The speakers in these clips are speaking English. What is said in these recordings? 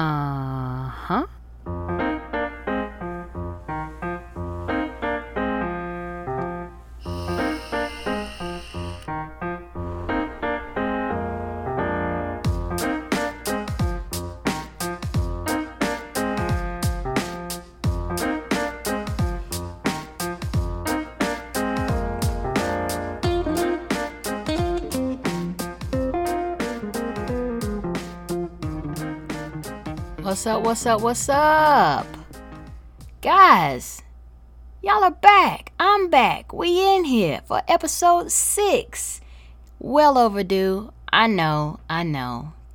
Uh-huh. What's up, what's up, what's up? Guys, y'all are back. I'm back. We in here for episode 6. Well overdue. I know.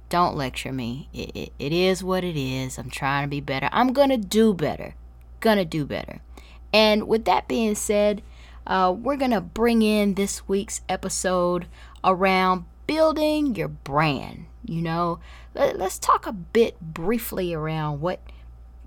Don't lecture me. It is what it is. I'm trying to be better. I'm going to do better. And with that being said, we're going to bring in this week's episode around building your brand. You know, let's talk a bit briefly around what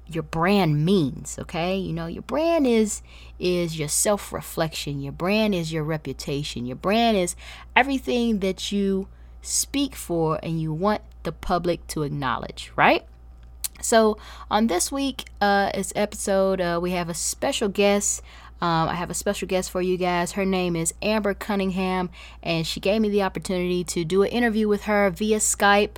your brand means, okay? You know, your brand is your self-reflection. Your brand is your reputation. Your brand is everything that you speak for and you want the public to acknowledge, right? So on this week, this episode, we have a special guest. I have a special guest for you guys. Her name is Amber Cunningham, and she gave me the opportunity to do an interview with her via Skype.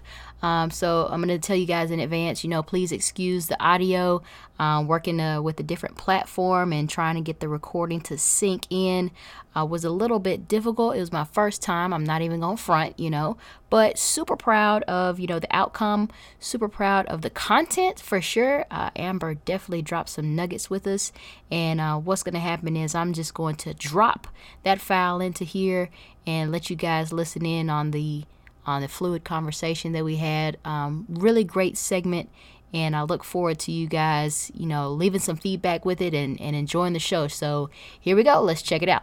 So I'm going to tell you guys in advance, you know, please excuse the audio. Working with a different platform and trying to get the recording to sync in was a little bit difficult. It was my first time. I'm not even going to front, you know, but super proud of, you know, the outcome, super proud of the content for sure. Amber definitely dropped some nuggets with us. And what's going to happen is I'm just going to drop that file into here and let you guys listen in on the fluid conversation that we had. Really great segment. And I look forward to you guys, you know, leaving some feedback with it and enjoying the show. So here we go. Let's check it out.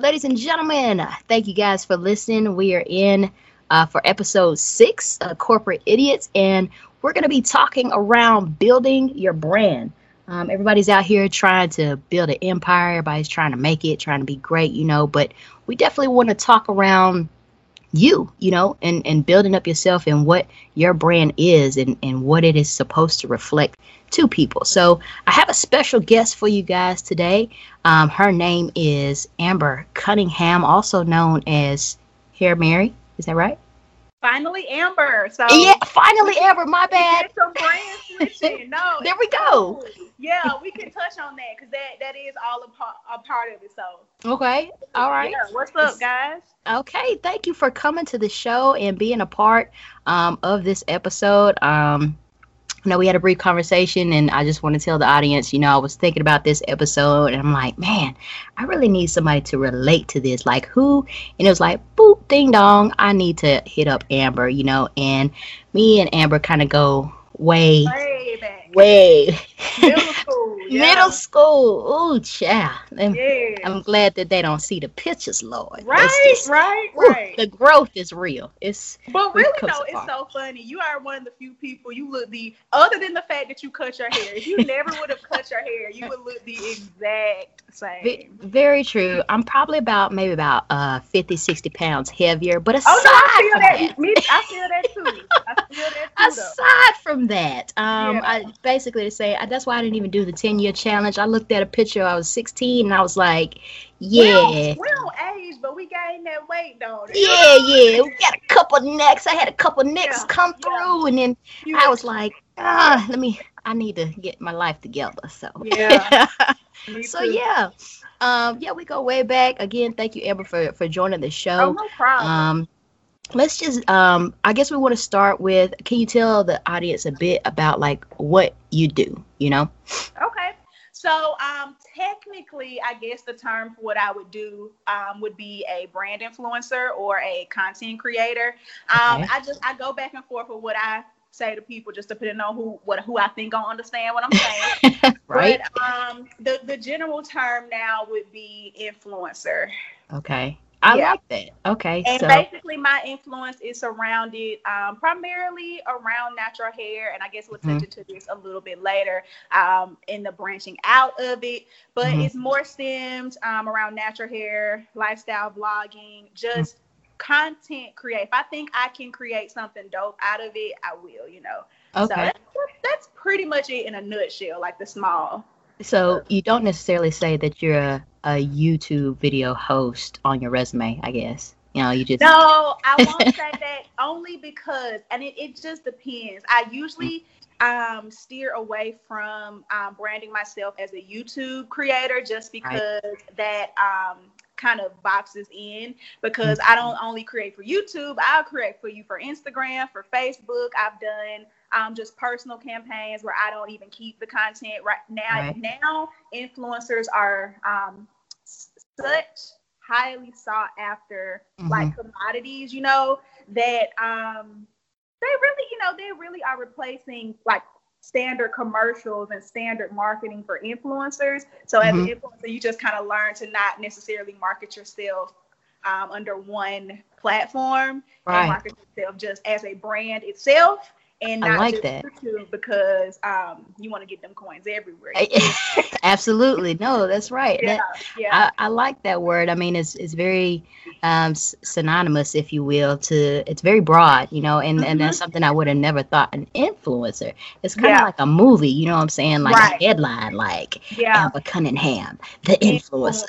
Ladies and gentlemen, thank you guys for listening. We are in for episode 6, Corporate Idiots. And we're going to be talking around building your brand. Everybody's out here trying to build an empire. Everybody's trying to make it, trying to be great, you know. But we definitely want to talk around you know, and building up yourself and what your brand is and what it is supposed to reflect to people. So I have a special guest for you guys today. Her name is Amber Cunningham, also known as Hair Mary. Is that right? Finally Amber. So yeah, Finally Amber. My bad. Some brand switching. No, there we go. Cool. Yeah, we can touch on that because that is all a part of it. So okay, all right. Yeah, what's up, guys? Okay, thank you for coming to the show and being a part of this episode. You know, we had a brief conversation, and I just want to tell the audience, you know, I was thinking about this episode, and I'm like, man, I really need somebody to relate to this. Like, who? And it was like, boop, ding dong, I need to hit up Amber, you know. And me and Amber kind of go way back. Way. Middle school. Yeah. Middle school. Ooh, child. Yes. I'm glad that they don't see the pictures, Lord. Right. The growth is real. But really, though, it's so funny. You are one of the few people, you look other than the fact that you cut your hair. If you never would have cut your hair, you would look the exact same. Very true. I'm probably about 50, 60 pounds heavier, but aside from that. I feel that too. Aside from that, I basically to say, that's why I didn't even do the 10-year challenge. I looked at a picture. I was 16, and I was like, yeah. We don't age, but we gained that weight, though. Yeah. We got a couple necks. I had a couple necks come through, and then I was like, I need to get my life together. So, yeah. So, yeah. We go way back. Again, thank you, Amber, for joining the show. Oh, no problem. Let's just, I guess we want to start with, can you tell the audience a bit about, like, what you do, you know? Okay. So, technically, I guess the term for what I would do would be a brand influencer or a content creator. Okay. I go back and forth with what I say to people just depending on who I think gonna understand what I'm saying. Right. But, the general term now would be influencer. Okay. I like that. Okay. And basically my influence is surrounded primarily around natural hair. And I guess we'll touch into this a little bit later in the branching out of it. But it's more stems around natural hair, lifestyle vlogging, just content create. If I think I can create something dope out of it, I will, you know. Okay. So that's pretty much it in a nutshell, like the small. So you don't necessarily say that you're a YouTube video host on your resume, I guess. You know, you just. No, I won't say that only because, and it just depends. I usually steer away from branding myself as a YouTube creator just because that kind of boxes in, because I don't only create for YouTube. I'll create for you for Instagram, for Facebook. I've done just personal campaigns where I don't even keep the content right now. Right. Now influencers are such highly sought after like commodities, you know, that they really, you know, they really are replacing like standard commercials and standard marketing for influencers. So as an influencer, you just kind of learn to not necessarily market yourself under one platform and market yourself just as a brand itself. And not just that. YouTube, because you want to get them coins everywhere. Absolutely. No, that's right. Yeah, I like that word. I mean, it's very synonymous, if you will, to it's very broad, you know, and that's something I would have never thought. An influencer, it's kind of like a movie, you know what I'm saying? Like a headline, like Amber Cunningham, the influencer.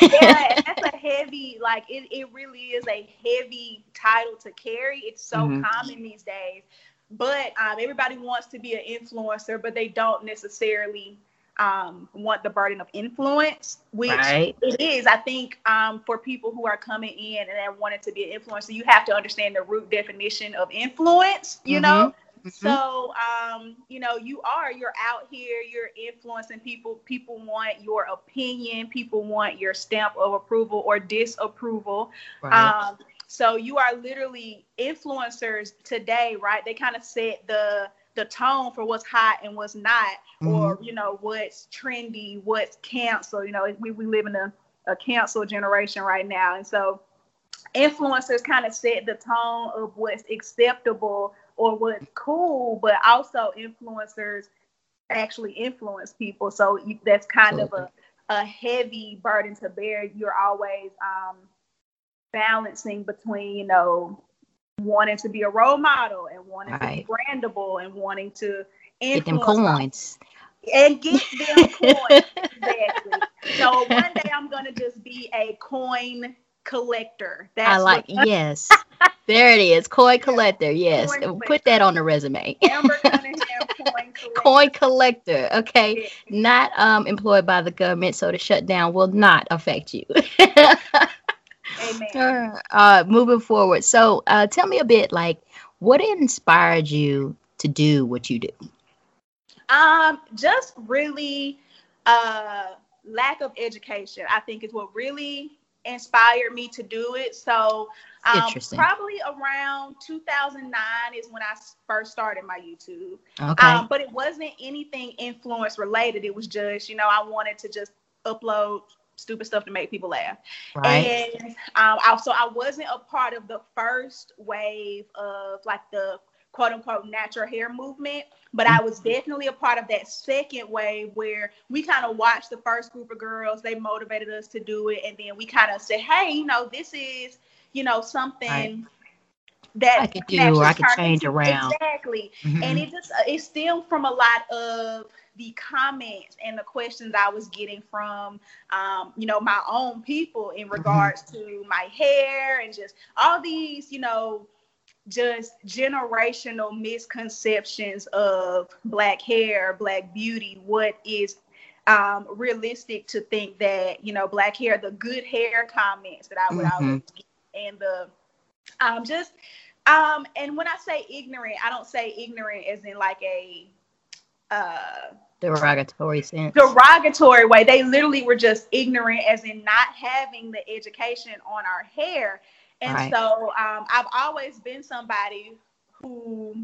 Yeah, that's a heavy, like it really is a heavy title to carry. It's so common these days. But everybody wants to be an influencer, but they don't necessarily want the burden of influence, which it is, I think, for people who are coming in and they're wanting to be an influencer. You have to understand the root definition of influence, you know. So, you know, you're out here, you're influencing people. People want your opinion. People want your stamp of approval or disapproval. So you are literally influencers today, right? They kind of set the tone for what's hot and what's not, or, you know, what's trendy, what's canceled. You know, we live in a cancel generation right now. And so influencers kind of set the tone of what's acceptable or what's cool, but also influencers actually influence people. So that's kind of a heavy burden to bear. You're always balancing between, you know, wanting to be a role model and wanting to be brandable and wanting to get them coins. And get them coins. Exactly. So one day I'm gonna just be a coin collector. That's yes. There it is. Coin collector. Yes. Coin put that on the resume. Amber Cunningham, coin collector. Coin collector. Okay. Yes. Not employed by the government, so the shutdown will not affect you. Amen. Moving forward. So tell me a bit, like, what inspired you to do what you do? Just really lack of education, I think, is what really inspired me to do it. So probably around 2009 is when I first started my YouTube. Okay. But it wasn't anything influence related. It was just, you know, I wanted to just upload stupid stuff to make people laugh. Right. And so I wasn't a part of the first wave of like the quote unquote natural hair movement, but I was definitely a part of that second wave where we kind of watched the first group of girls. They motivated us to do it. And then we kind of said, hey, you know, this is, you know, something that I could do or I could change around. Exactly. And it stemmed from a lot of the comments and the questions I was getting from, you know, my own people in regards to my hair and just all these, you know, just generational misconceptions of Black hair, Black beauty, what is realistic to think that, you know, Black hair, the good hair comments that I would always get, and the and when I say ignorant, I don't say ignorant as in like a derogatory sense. Derogatory way. They literally were just ignorant as in not having the education on our hair. And so I've always been somebody who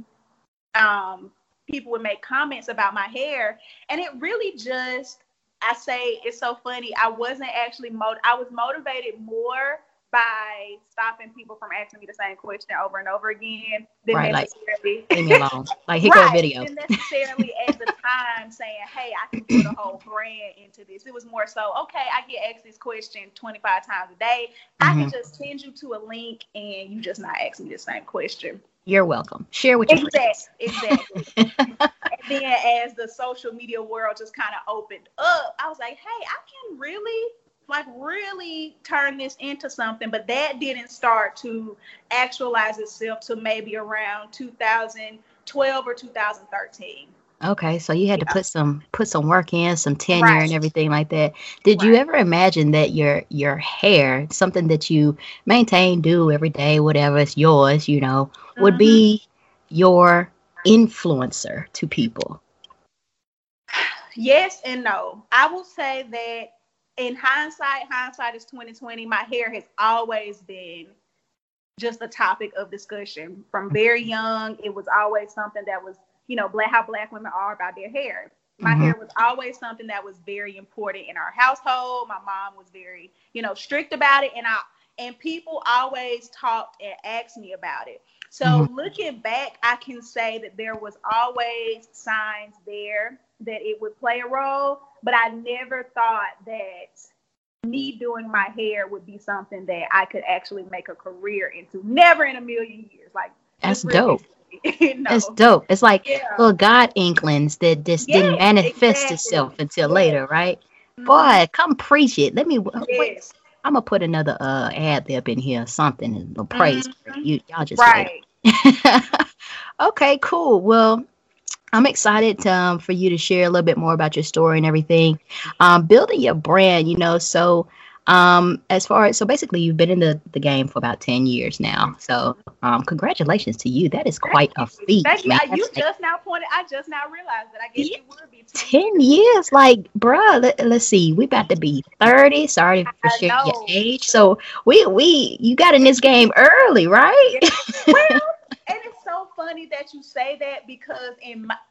people would make comments about my hair. And it really just, I say it's so funny. I wasn't actually, I was motivated more by stopping people from asking me the same question over and over again, than necessarily, like, leave me alone. Like, here go a video. Than necessarily as a time saying, hey, I can put a whole brand into this. It was more so, okay, I get asked this question 25 times a day. Mm-hmm. I can just send you to a link and you just not ask me the same question. You're welcome. Share with your friends. Exactly. And then as the social media world just kind of opened up, I was like, hey, I can really turn this into something. But that didn't start to actualize itself to maybe around 2012 or 2013. Okay, so you had to put some work in, some tenure and everything like that. Did you ever imagine that your hair, something that you maintain, do every day, whatever, it's yours, you know, would be your influencer to people? Yes and no. I will say that in hindsight is 2020. My hair has always been just a topic of discussion from very young. It was always something that was, you know, how Black women are about their hair. My hair was always something that was very important in our household. My mom was very, you know, strict about it. And people always talked and asked me about it. So looking back, I can say that there was always signs there that it would play a role. But I never thought that me doing my hair would be something that I could actually make a career into. Never in a million years. Like, that's dope. You know. It's dope. It's like little God inklings that just didn't manifest itself until later, right? Mm-hmm. Boy, come preach it. Let me wait. I'm gonna put another ad lib in here, something, and the praise for you. Y'all just Okay, cool. Well, I'm excited for you to share a little bit more about your story and everything. Building your brand, you know, so. As far as, so basically you've been in the game for about 10 years now. So, congratulations to you. That is quite a feat. Thank you. You just now pointed, I just now realized that I guess it would be 10 years. Like, bruh, let's see, we about to be 30. Sorry for sharing your age. So you got in this game early, right? Well, and it's so funny that you say that because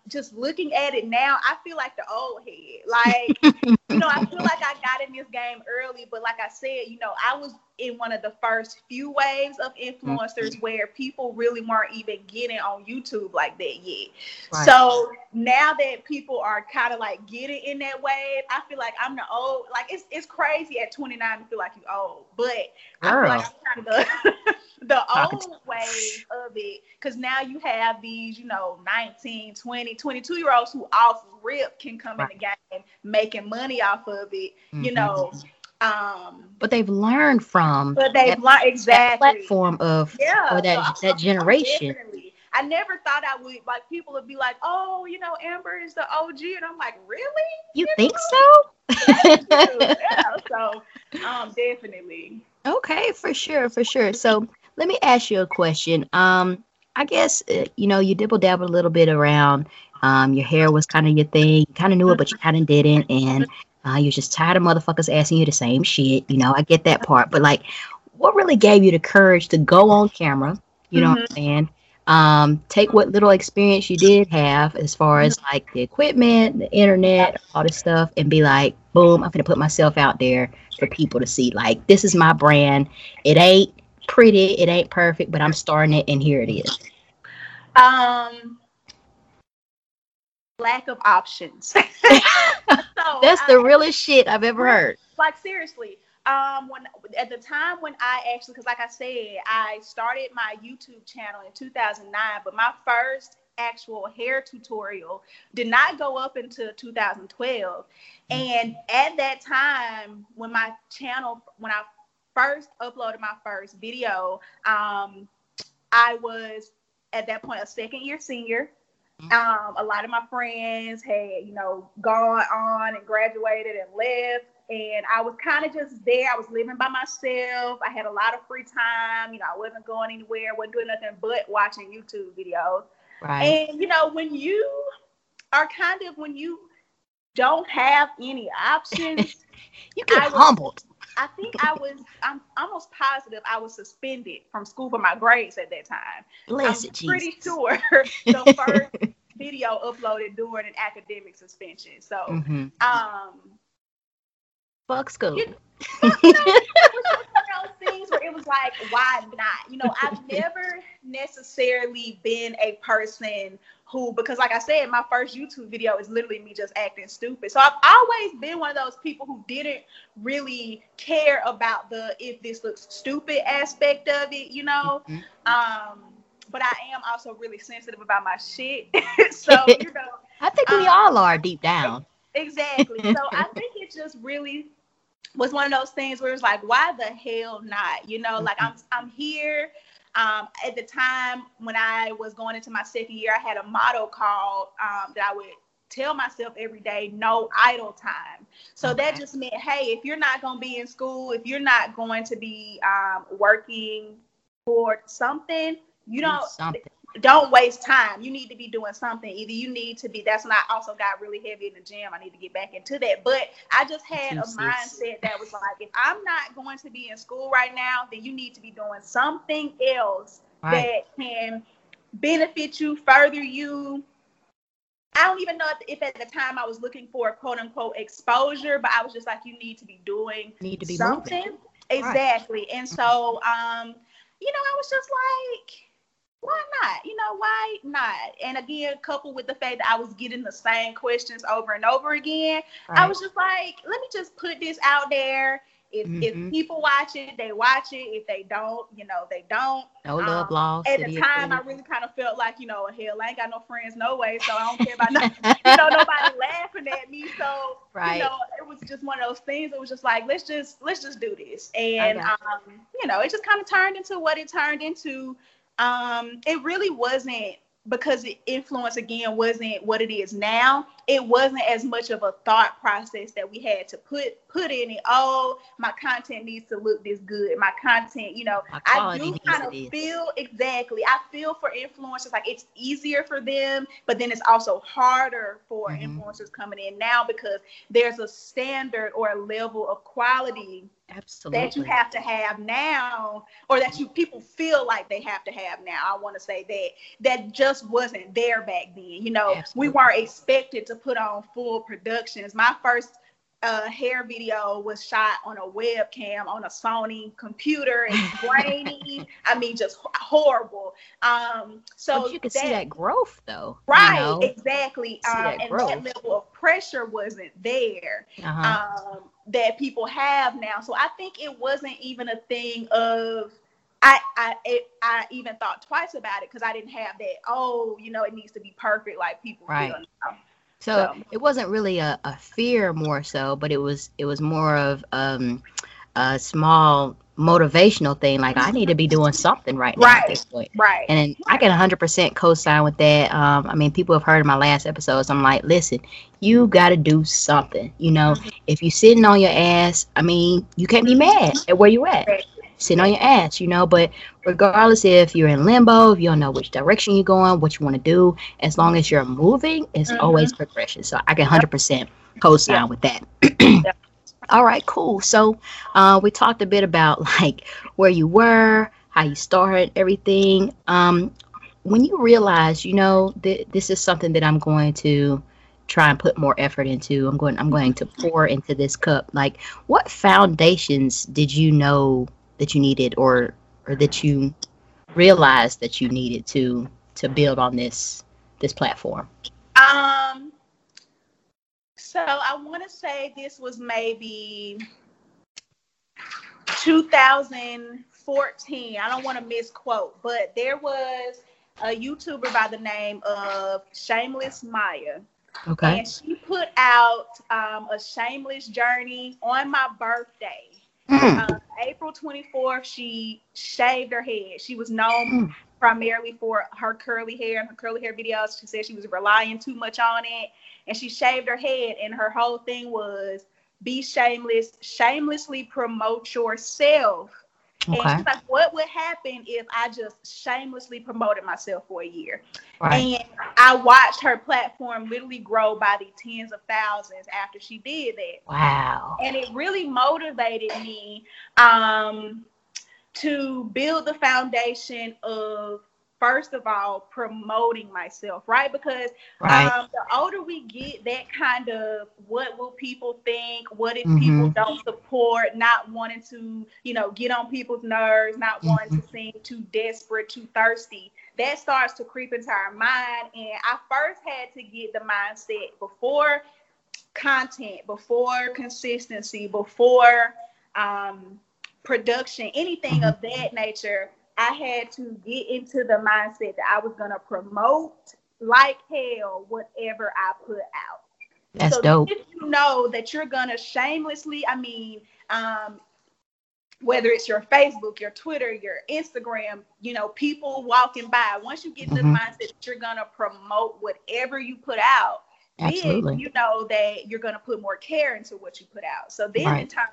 just looking at it now, I feel like the old head. Like, you know, I feel like I got in this game early, but like I said, you know, I was in one of the first few waves of influencers where people really weren't even getting on YouTube like that yet. Right. So now that people are kind of like getting in that wave, I feel like I'm the old, like it's crazy at 29 to feel like you old, but I feel like I'm kind of the old wave of it. Cause now you have these, you know, 19, 20, 22-year-olds who off rip can come in the game making money off of it, you know. But they've learned from that platform of that generation. I never thought I would, like, people would be like, oh, you know, Amber is the OG. And I'm like, really? You think so? Yeah, so definitely. Okay, for sure. So let me ask you a question. I guess, you know, you dibble-dabble a little bit around. Your hair was kind of your thing. You kind of knew it, but you kind of didn't. And you're just tired of motherfuckers asking you the same shit. You know, I get that part. But, like, what really gave you the courage to go on camera? You know what I'm saying? Take what little experience you did have as far as, like, the equipment, the internet, all this stuff, and be like, boom, I'm going to put myself out there for people to see. Like, this is my brand. It ain't pretty. It ain't perfect, but I'm starting it, and here it is. Lack of options. So, that's the realest shit I've ever heard. Like, seriously, because like I said, I started my YouTube channel in 2009, but my first actual hair tutorial did not go up until 2012. And at that time, when I first uploaded my first video, I was at that point a second year senior. A lot of my friends had, you know, gone on and graduated and left, and I was kind of just there. I was living by myself. I had a lot of free time. You know, I wasn't going anywhere, wasn't doing nothing but watching YouTube videos. Right. And, you know, when you don't have any options, you get humbled. I think I'm almost positive I was suspended from school for my grades at that time. Pretty sure the first video uploaded during an academic suspension. So, fuck school. Things where it was like, why not? You know, I've never necessarily been a person who, because like I said, my first YouTube video is literally me just acting stupid. So I've always been one of those people who didn't really care about the if this looks stupid aspect of it, you know? Mm-hmm. But I am also really sensitive about my shit. So, you know. I think we all are deep down. Exactly. So I think it just really was one of those things where it was like, why the hell not? You know, like I'm here. At the time when I was going into my second year, I had a motto called that I would tell myself every day, no idle time. So that just meant, hey, if you're not going to be in school, if you're not going to be working for something, you don't waste time. You need to be doing something. Either you need to be, that's when I also got really heavy in the gym. I need to get back into that. But I just had a mindset that was like, if I'm not going to be in school right now, then you need to be doing something else that can benefit you, further you. I don't even know if at the time I was looking for quote unquote exposure, but I was just like, you need to be doing something. Moving. Exactly. Right. And so, you know, I was just like, why not? You know, why not? And again, coupled with the fact that I was getting the same questions over and over again, I was just like, let me just put this out there. If people watch it, they watch it. If they don't, you know, they don't. No love lost. At the time, I really kind of felt like, you know, hell, I ain't got no friends no way, so I don't care about nothing. You know, nobody laughing at me, so, you know, it was just one of those things. It was just like, let's just do this. And, you know, it just kind of turned into what it turned into. It really wasn't, because the influence, again, wasn't what it is now. It wasn't as much of a thought process that we had to put in it. Oh, my content needs to look this good. My content, you know, I do kind of feel, I feel for influencers, like it's easier for them, but then it's also harder for influencers coming in now, because there's a standard or a level of quality that you have to have now, or that you people feel like they have to have now. I want to say that just wasn't there back then. You know, we weren't expected to put on full productions. My first hair video was shot on a webcam on a Sony computer. It's grainy. I mean, just horrible. So but you could see that growth, though. Right, you know? Exactly. And that level of pressure wasn't there that people have now. So I think it wasn't even a thing of I even thought twice about it, because I didn't have that. Oh, you know, it needs to be perfect, like people feel now. So it wasn't really a fear more so, but it was more of a small motivational thing. Like, I need to be doing something right now at this point. Right. And I can 100% co-sign with that. I mean, people have heard in my last episodes, I'm like, listen, you got to do something. You know, if you're sitting on your ass, I mean, you can't be mad at where you at. Right. Sitting on your ass, you know, but regardless if you're in limbo, if you don't know which direction you're going, what you want to do, as long as you're moving, it's always progression. So I can 100% co-sign with that. All right, cool. So we talked a bit about like where you were, how you started, everything. When you realize, you know, this is something that I'm going to try and put more effort into, I'm going to pour into this cup. Like, what foundations did you know that you needed, or that you realized that you needed to build on this platform? So I want to say this was maybe 2014. I don't want to misquote, but there was a YouTuber by the name of Shameless Maya. Okay. And she put out a Shameless Journey on my birthday. April 24th, she shaved her head. She was known primarily for her curly hair and her curly hair videos. She said she was relying too much on it, and she shaved her head, and her whole thing was, be shameless, shamelessly promote yourself. Okay. And she's like, what would happen if I just shamelessly promoted myself for a year? Right. And I watched her platform literally grow by the tens of thousands after she did that. Wow. And it really motivated me to build the foundation of, first of all, promoting myself, right? Because the older we get, that kind of, what will people think? What if people don't support? Not wanting to, you know, get on people's nerves, not wanting to seem too desperate, too thirsty. that starts to creep into our mind. And I first had to get the mindset before content, before consistency, before production, anything of that nature. I had to get into the mindset that I was going to promote like hell whatever I put out. That's so dope. If you know that you're going to shamelessly, whether it's your Facebook, your Twitter, your Instagram, people walking by, once you get to the mindset that you're going to promote whatever you put out, absolutely, then you know that you're going to put more care into what you put out. So then in turn,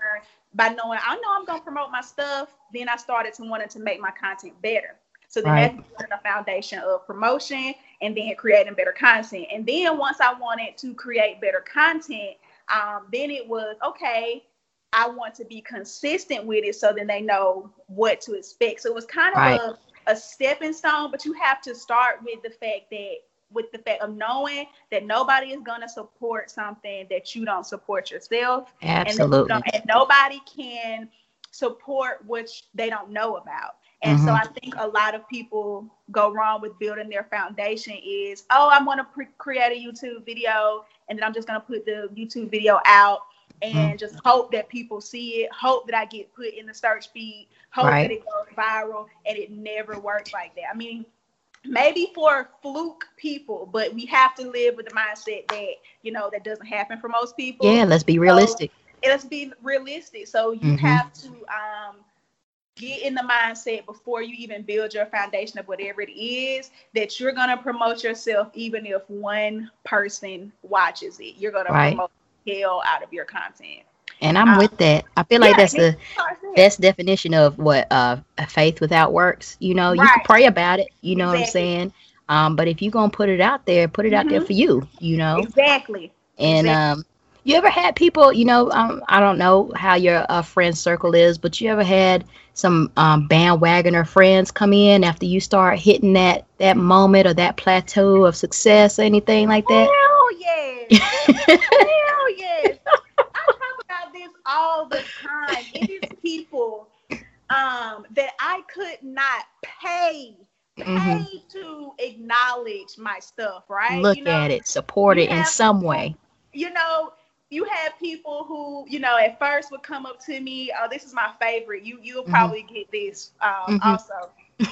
by knowing I know I'm going to promote my stuff, then I started to wanting to make my content better. So then that's the foundation of promotion and then creating better content. And then once I wanted to create better content, then it was, okay, I want to be consistent with it so then they know what to expect. So it was kind of a stepping stone, but you have to start with the fact that knowing that nobody is going to support something that you don't support yourself. Absolutely. And nobody can support what they don't know about. And so I think a lot of people go wrong with building their foundation is, oh, I'm going to create a YouTube video and then I'm just going to put the YouTube video out and just hope that people see it, hope that I get put in the search feed, hope that it goes viral, and it never works like that. I mean, maybe for fluke people, but we have to live with the mindset that, that doesn't happen for most people. Yeah, let's be realistic. So you have to get in the mindset before you even build your foundation of whatever it is that you're going to promote yourself, even if one person watches it. You're going to promote hell out of your content. And I'm with that. I feel like that's the best definition of what faith without works. You can pray about it. You know what I'm saying? But if you're going to put it out there, put it out there for you, Exactly. And you ever had people, I don't know how your friend circle is, but you ever had some bandwagoner friends come in after you start hitting that moment or that plateau of success or anything like that? Hell yeah. Hell yeah. All the time. It is people that I could not pay to acknowledge my stuff, right? Look at it, support it in some way. You have people who, at first would come up to me, oh, this is my favorite. You'll probably get this also.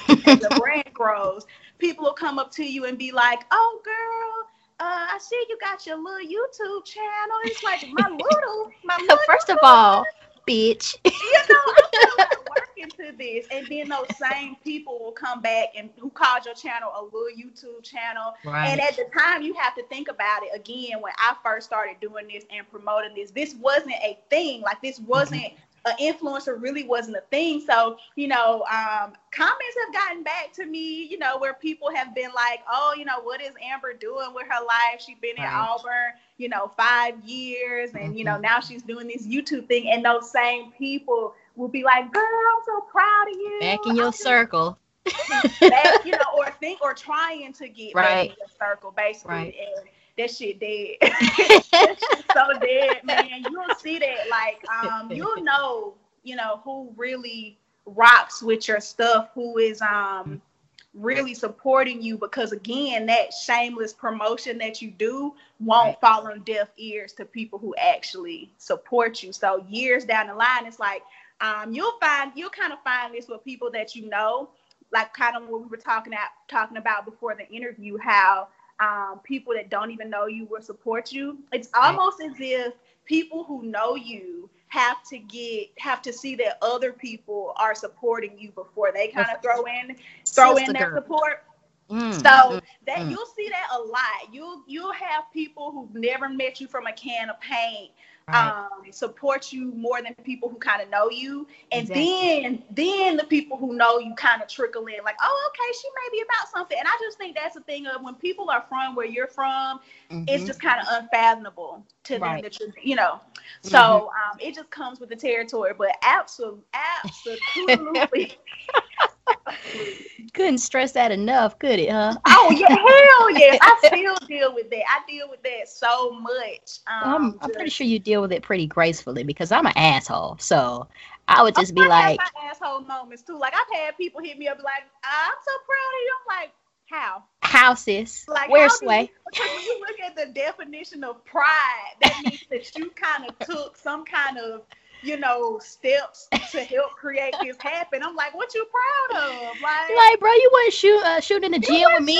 As the brand grows, people will come up to you and be like, oh, girl, I see you got your little YouTube channel. It's like my little. First of all, bitch. I'm working to this. And then those same people will come back and who called your channel a little YouTube channel. Right. And at the time, you have to think about it again. When I first started doing this and promoting this, this wasn't a thing. Like this wasn't an influencer, really wasn't a thing. So, comments have gotten back to me, where people have been like, oh, what is Amber doing with her life? She's been in Auburn, 5 years. And, now she's doing this YouTube thing. And those same people will be like, girl, I'm so proud of you. Back in your circle. Back, or trying to get back in your circle, basically. Right. And that shit dead. That shit so dead, man. You'll see that. Like, you'll know, who really rocks with your stuff, who is really supporting you, because again, that shameless promotion that you do won't fall on deaf ears to people who actually support you. So years down the line, it's like you'll kind of find this with people that like kind of what we were talking about before the interview, how people that don't even know you will support you. It's almost as if people who know you have to see that other people are supporting you before they kind of throw in their support. So that you'll see that a lot. You'll have people who've never met you from a can of paint support you more than people who kind of know you, and then the people who know you kind of trickle in like, oh, okay, she may be about something. And I just think that's the thing of when people are from where you're from, it's just kind of unfathomable to them that you're, so it just comes with the territory. But absolutely. Couldn't stress that enough, could it, huh? Oh, yeah, hell yes. I still deal with that. I deal with that so much. I'm pretty sure you deal with it pretty gracefully, because I'm an asshole. So I would just be like, my asshole moments too. Like, I've had people hit me up like, I'm so proud of you. I'm like, how? How, sis? Like, where's Sway? Because when you look at the definition of pride, that means that you kind of took some kind of, you know, steps to help create this happen. I'm like, what you proud of? Like bro, you weren't shooting in the gym with me?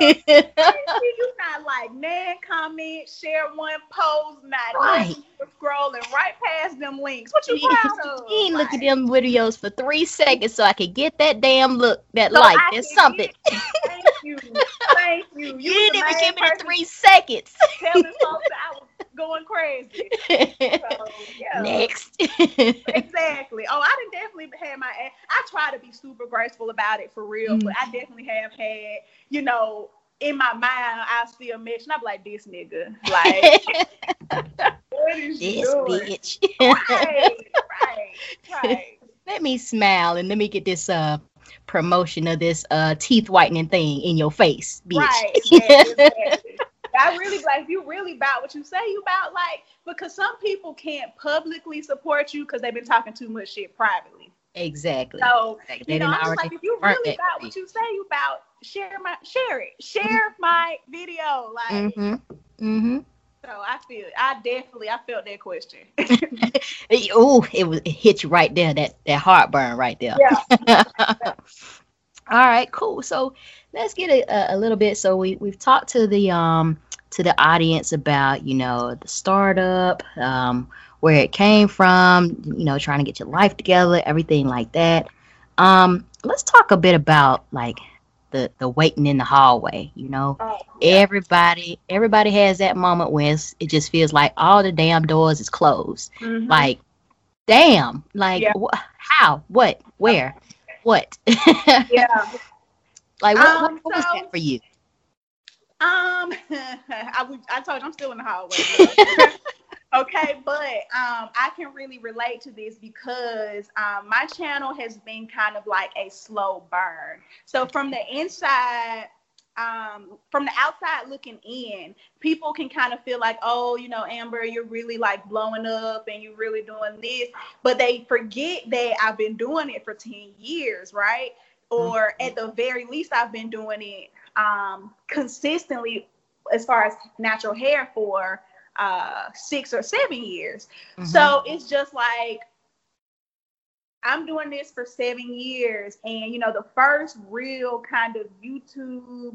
In the gym. You not like, man, comment, share one post, not right. Scrolling right past them links. What you proud of? He ain't look at them videos for 3 seconds so I could get that damn look, that so like. That's something. Thank you. Thank you. You didn't even give me the 3 seconds. Tell them folks that I was going crazy. So, yeah. Next. Exactly. Oh, I definitely had my ass. I try to be super graceful about it for real, but I definitely have had, you know, in my mind, I still mention, I'm like, this nigga. Like, what is this doing? Bitch. Right. Let me smile and let me get this promotion of this teeth whitening thing in your face, bitch. Right, exactly. I really like, you really about what you say you about, like, because some people can't publicly support you because they've been talking too much shit privately. Exactly. So, like, you know, I'm just like, if you really about what you say you about, share my video. Like, so I felt that question. Ooh, it hit you right there, that heartburn right there. Yeah. All right, cool. So let's get a little bit. So we've talked to the audience about, you know, the startup, where it came from, you know, trying to get your life together, everything like that. Let's talk a bit about like the waiting in the hallway. You know, everybody has that moment where it just feels like all the damn doors is closed. Mm-hmm. Like, damn, like how, what, where, what? Yeah. Like, what was that for you? I told you I'm still in the hallway. Okay, but I can really relate to this because my channel has been kind of like a slow burn. So from the inside, from the outside looking in, people can kind of feel like, oh, you know, Amber, you're really like blowing up and you're really doing this. But they forget that I've been doing it for 10 years, right? Or at the very least, I've been doing it consistently as far as natural hair for 6 or 7 years. Mm-hmm. So it's just like, I'm doing this for 7 years. And, you know, the first real kind of YouTube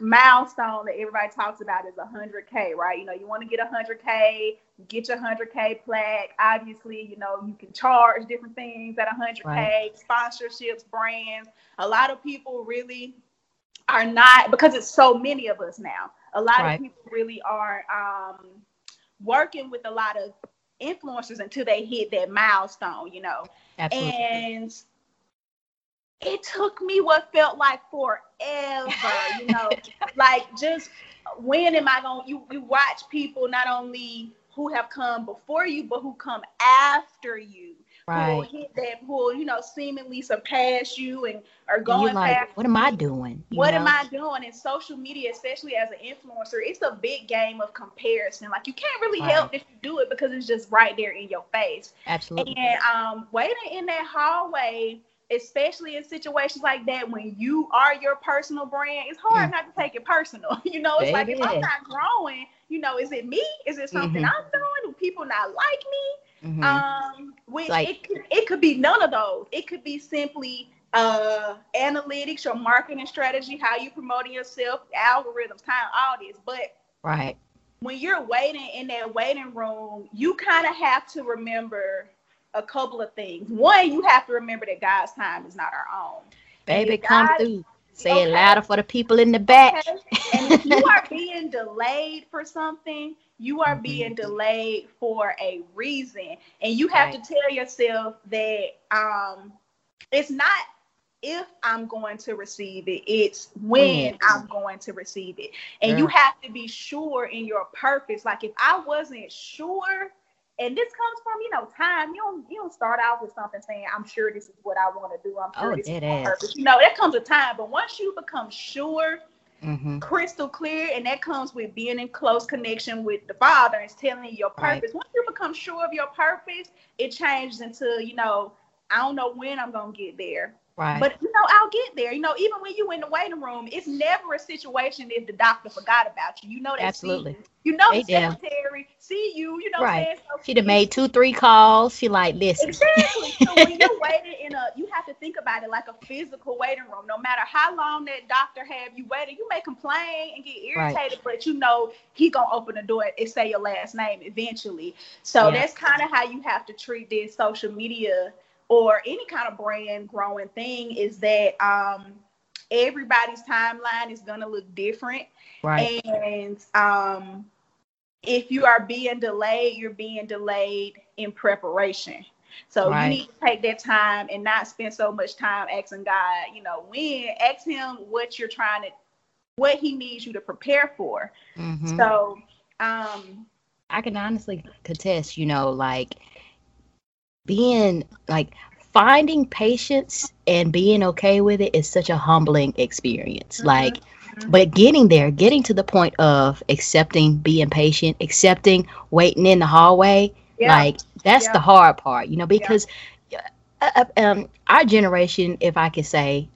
milestone that everybody talks about is 100K, right? You know, you want to get 100K, get your 100K plaque. Obviously, you know, you can charge different things at 100K, right. Sponsorships, brands. A lot of people really are not, because it's so many of us now, a lot right. of people really are working with a lot of influencers until they hit that milestone, you know. Absolutely. And it took me what felt like forever, you know, like just when am I going to, you watch people not only who have come before you, but who come after you, right. who hit that, who, you know, seemingly surpass you and are going like, past. What am I doing? What am I doing? And social media, especially as an influencer, it's a big game of comparison. Like, you can't really right. help if you do it because it's just right there in your face. Absolutely. And waiting in that hallway, especially in situations like that, when you are your personal brand, it's hard not to take it personal. You know, it's like, if I'm not growing, you know, is it me? Is it something I'm doing? Do people not like me? Mm-hmm. It could be none of those. It could be simply analytics, your marketing strategy, how you promoting yourself, algorithms, time, all this. But right. when you're waiting in that waiting room, you kind of have to remember a couple of things. One, you have to remember that God's time is not our own. Baby, come through. Say it louder for the people in the back. And if you are being delayed for something, you are being delayed for a reason. And you have right. to tell yourself that it's not if I'm going to receive it, it's when I'm going to receive it. And you have to be sure in your purpose. Like, if I wasn't sure, and this comes from, you know, time. You don't start out with something saying, I'm sure this is what I want to do. I'm sure this is my purpose. You know, that comes with time. But once you become sure mm-hmm. crystal clear, and that comes with being in close connection with the Father and telling you your purpose. Right. Once you become sure of your purpose, it changes into, you know, I don't know when I'm going to get there. Right. But, you know, I'll get there. You know, even when you in the waiting room, it's never a situation if the doctor forgot about you. You know that. Absolutely. You know the secretary see you. You know what I'm saying? So she'd have made 2-3 calls. She like, listen. Exactly. So when you're waiting in a, you have to think about it like a physical waiting room. No matter how long that doctor have you waiting, you may complain and get irritated, but you know he gonna open the door and say your last name eventually. So that's kind of how you have to treat this social media or any kind of brand growing thing, is that everybody's timeline is going to look different. Right. And if you are being delayed, you're being delayed in preparation. So you need to take that time and not spend so much time asking God, you know, when, ask him what you're trying to, what he needs you to prepare for. Mm-hmm. So I can honestly contest, you know, like, being like finding patience and being okay with it is such a humbling experience. Mm-hmm. Like, but getting there, getting to the point of accepting, being patient, accepting, waiting in the hallway, like that's the hard part, you know, because our generation, if I could say,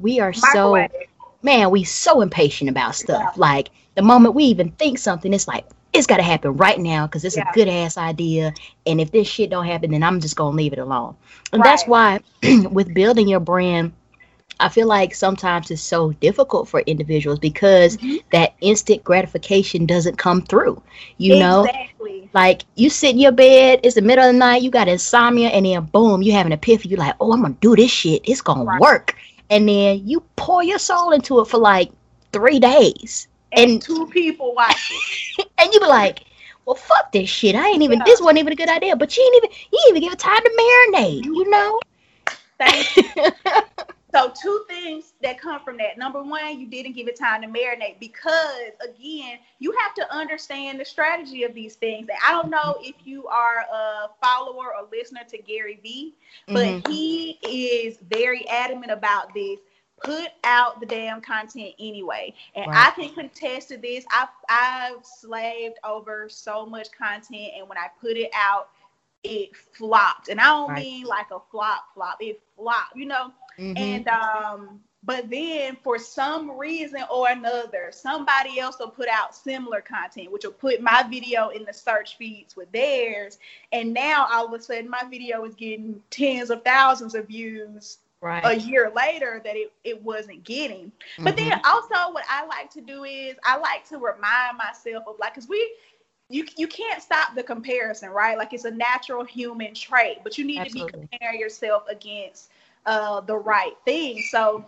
we are we so impatient about stuff. Like the moment we even think something, it's like, it's got to happen right now because it's a good ass idea. And if this shit don't happen, then I'm just going to leave it alone. And that's why with building your brand, I feel like sometimes it's so difficult for individuals because that instant gratification doesn't come through. You know, like you sit in your bed, it's the middle of the night, you got insomnia, and then boom, you have an epiphany. You're like, oh, I'm going to do this shit. It's going to work. And then you pour your soul into it for like 3 days. And 2 people watch it. And you be like, well, fuck this shit. I ain't even, this wasn't even a good idea. But you didn't even give it time to marinate, you know? Thank you. So 2 things that come from that. Number 1, you didn't give it time to marinate because, again, you have to understand the strategy of these things. And I don't know if you are a follower or listener to Gary V, but he is very adamant about this. Put out the damn content anyway. And I can contest to this. I've slaved over so much content, and when I put it out, it flopped. And I don't mean like a flop. It flopped, you know? Mm-hmm. And but then for some reason or another, somebody else will put out similar content, which will put my video in the search feeds with theirs. And now all of a sudden my video is getting tens of thousands of views a year later that it wasn't getting. But then also what I like to do is I like to remind myself of, like, because you can't stop the comparison, right? Like, it's a natural human trait, but you need to be comparing yourself against the right thing. So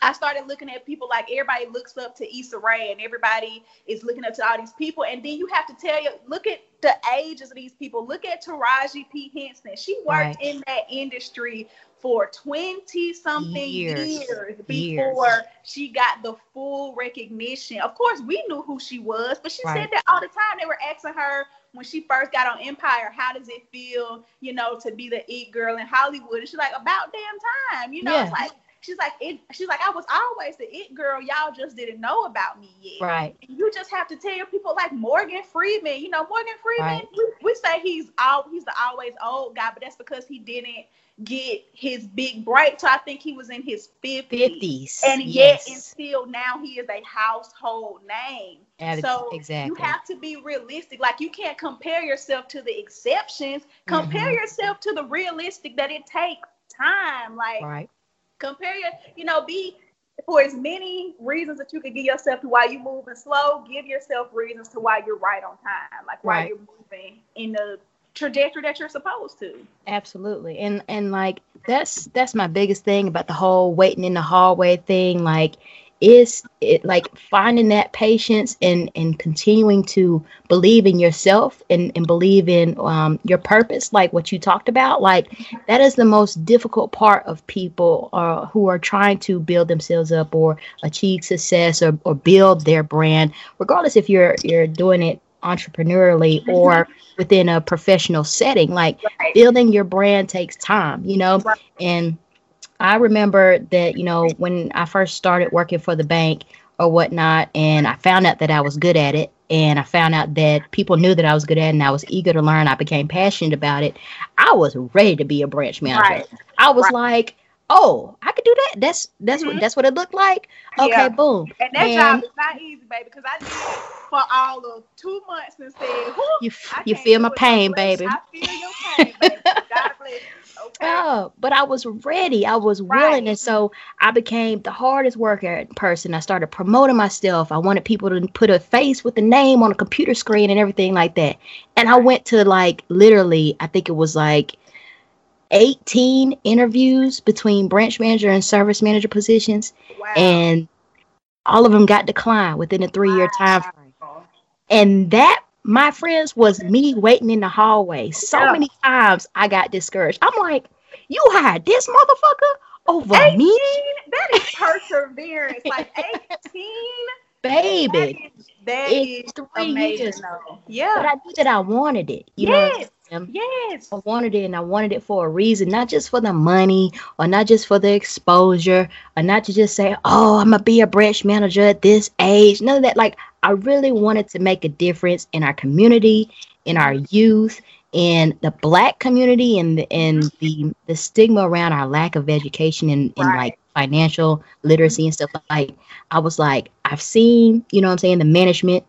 I started looking at people, like, everybody looks up to Issa Rae and everybody is looking up to all these people. And then you have to look at the ages of these people. Look at Taraji P. Henson. She worked in that industry for 20-something years before she got the full recognition. Of course, we knew who she was, but she said that all the time. They were asking her when she first got on Empire, how does it feel, you know, to be the it girl in Hollywood? And she's like, about damn time, you know, it's like, She's like, I was always the it girl. Y'all just didn't know about me yet. Right. And you just have to tell people, like Morgan Freeman. You know, Morgan Freeman, we say he's the always old guy, but that's because he didn't get his big break. So I think he was in his 50s. And yet and still now he is a household name. So you have to be realistic. Like, you can't compare yourself to the exceptions. Compare yourself to the realistic that it takes time. Like, compare your, you know, be for as many reasons that you can give yourself to why you're moving slow, give yourself reasons to why you're right on time, like why you're moving in the trajectory that you're supposed to. Absolutely. And like, that's my biggest thing about the whole waiting in the hallway thing. Like, is it like finding that patience and continuing to believe in yourself and believe in your purpose, like what you talked about? Like, that is the most difficult part of people who are trying to build themselves up or achieve success or build their brand, regardless if you're doing it entrepreneurially or within a professional setting. Like, building your brand takes time, you know. And I remember that, you know, when I first started working for the bank or whatnot, and I found out that I was good at it, and I found out that people knew that I was good at it, and I was eager to learn. I became passionate about it. I was ready to be a branch manager. Right. I was like, oh, I could do that. That's mm-hmm. That's what it looked like. Okay, yeah. Boom. And that job is not easy, baby, because I did it for all of 2 months and said, you feel my pain, baby. I feel your pain, baby. God bless you. Okay. Oh, but I was ready. I was willing. And so I became the hardest working person. I started promoting myself. I wanted people to put a face with a name on a computer screen and everything like that. And I went to I think it was 18 interviews between branch manager and service manager positions. Wow. And all of them got declined within a 3-year time frame. And that, my friends, was me waiting in the hallway. So many times I got discouraged. I'm like, you hired this motherfucker over 18? Me? That is perseverance. 18? Baby. That is 3 years. Yeah. But I knew that I wanted it. You know what I'm saying? Yes. I wanted it, and I wanted it for a reason, not just for the money or not just for the exposure or not to just say, oh, I'm going to be a branch manager at this age. None of that. I really wanted to make a difference in our community, in our youth, in the Black community, and the stigma around our lack of education and financial literacy and stuff. I was like, I've seen, you know what I'm saying, the management,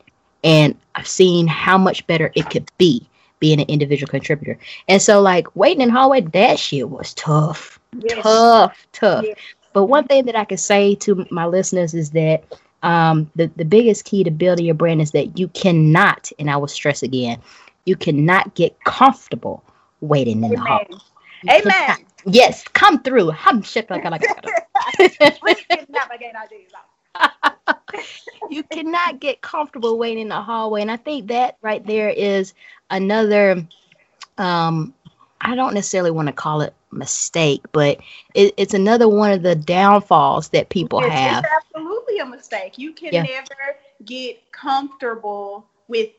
and I've seen how much better it could be being an individual contributor. And so waiting in the hallway, that shit was tough. Yes. Tough. Yes. But one thing that I can say to my listeners is that the biggest key to building your brand is that you cannot, and I will stress again, you cannot get comfortable waiting in the hall. Amen. Cannot, yes, come through. You cannot get comfortable waiting in the hallway. And I think that right there is another, I don't necessarily want to call it mistake, but it's another one of the downfalls that people have. It's absolutely a mistake. You can never get comfortable with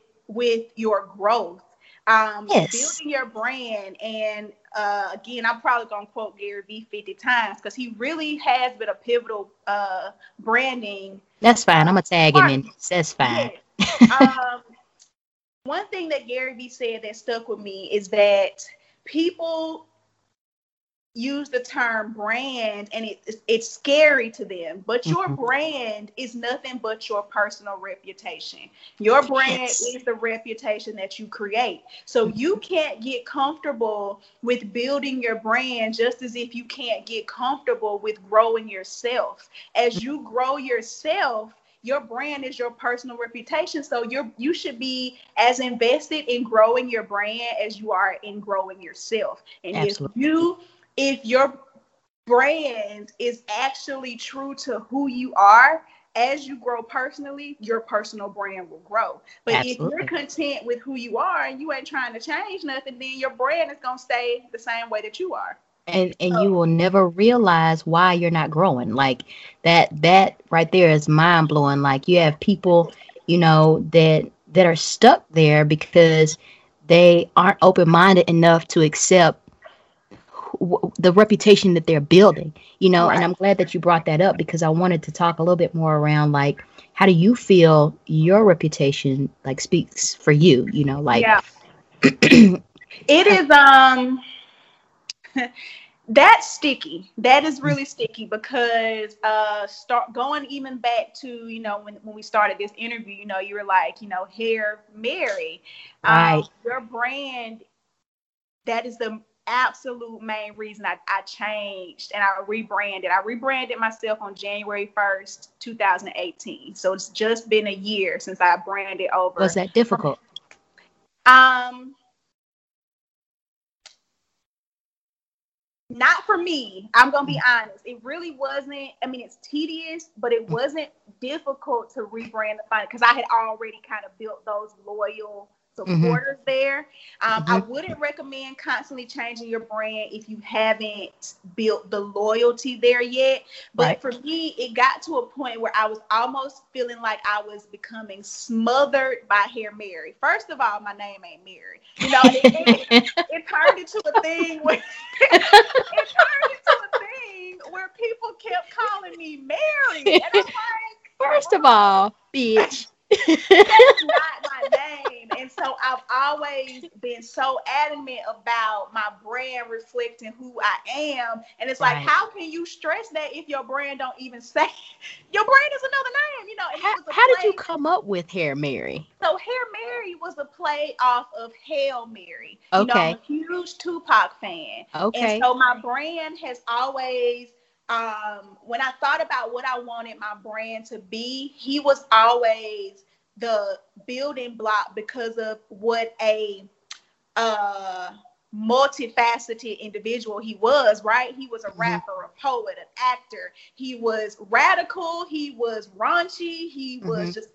your growth. Building your brand, and again, I'm probably gonna quote Gary V 50 times because he really has been a pivotal branding. That's fine. I'm gonna tag him in. That's fine. Yes. One thing that Gary V said that stuck with me is that people use the term brand, and it's scary to them, but your brand is nothing but your personal reputation. Your brand is the reputation that you create. So you can't get comfortable with building your brand, just as if you can't get comfortable with growing yourself. As you grow yourself, your brand is your personal reputation. So you should be as invested in growing your brand as you are in growing yourself. And absolutely. If your brand is actually true to who you are, as you grow personally, your personal brand will grow. But absolutely. If you're content with who you are and you ain't trying to change nothing, then your brand is going to stay the same way that you are. And you will never realize why you're not growing. That right there is mind blowing. You have people, you know, that are stuck there because they aren't open-minded enough to accept the reputation that they're building, you know. Right. And I'm glad that you brought that up, because I wanted to talk a little bit more around how do you feel your reputation speaks for you, you know, It is that's sticky. That is really sticky, because start going even back to, you know, when we started this interview, you know, you were Hair Mary. Right. Your brand, that is the absolute main reason I changed and I rebranded. I rebranded myself on January 1st, 2018. So it's just been a year since I branded over. Was that difficult? Not for me. I'm going to be honest. It really wasn't. I mean, it's tedious, but it wasn't difficult to rebrand the fund, because I had already kind of built those loyal supporters there. I wouldn't recommend constantly changing your brand if you haven't built the loyalty there yet. But for me, it got to a point where I was almost feeling like I was becoming smothered by Hair Mary. First of all, my name ain't Mary. You know, it turned into a thing where where people kept calling me Mary. And I'm like, first of all, bitch. That's not my name. And so I've always been so adamant about my brand reflecting who I am. And it's like, how can you stress that if your brand don't even say your brand is another name? You know, how did you come up with Hair Mary? So Hair Mary was a play off of Hail Mary. Okay. You know, I'm a huge Tupac fan. Okay. And so my brand has always, when I thought about what I wanted my brand to be, he was always the building block because of what a multifaceted individual he was, right? He was a rapper, a poet, an actor. He was radical. He was raunchy. He was just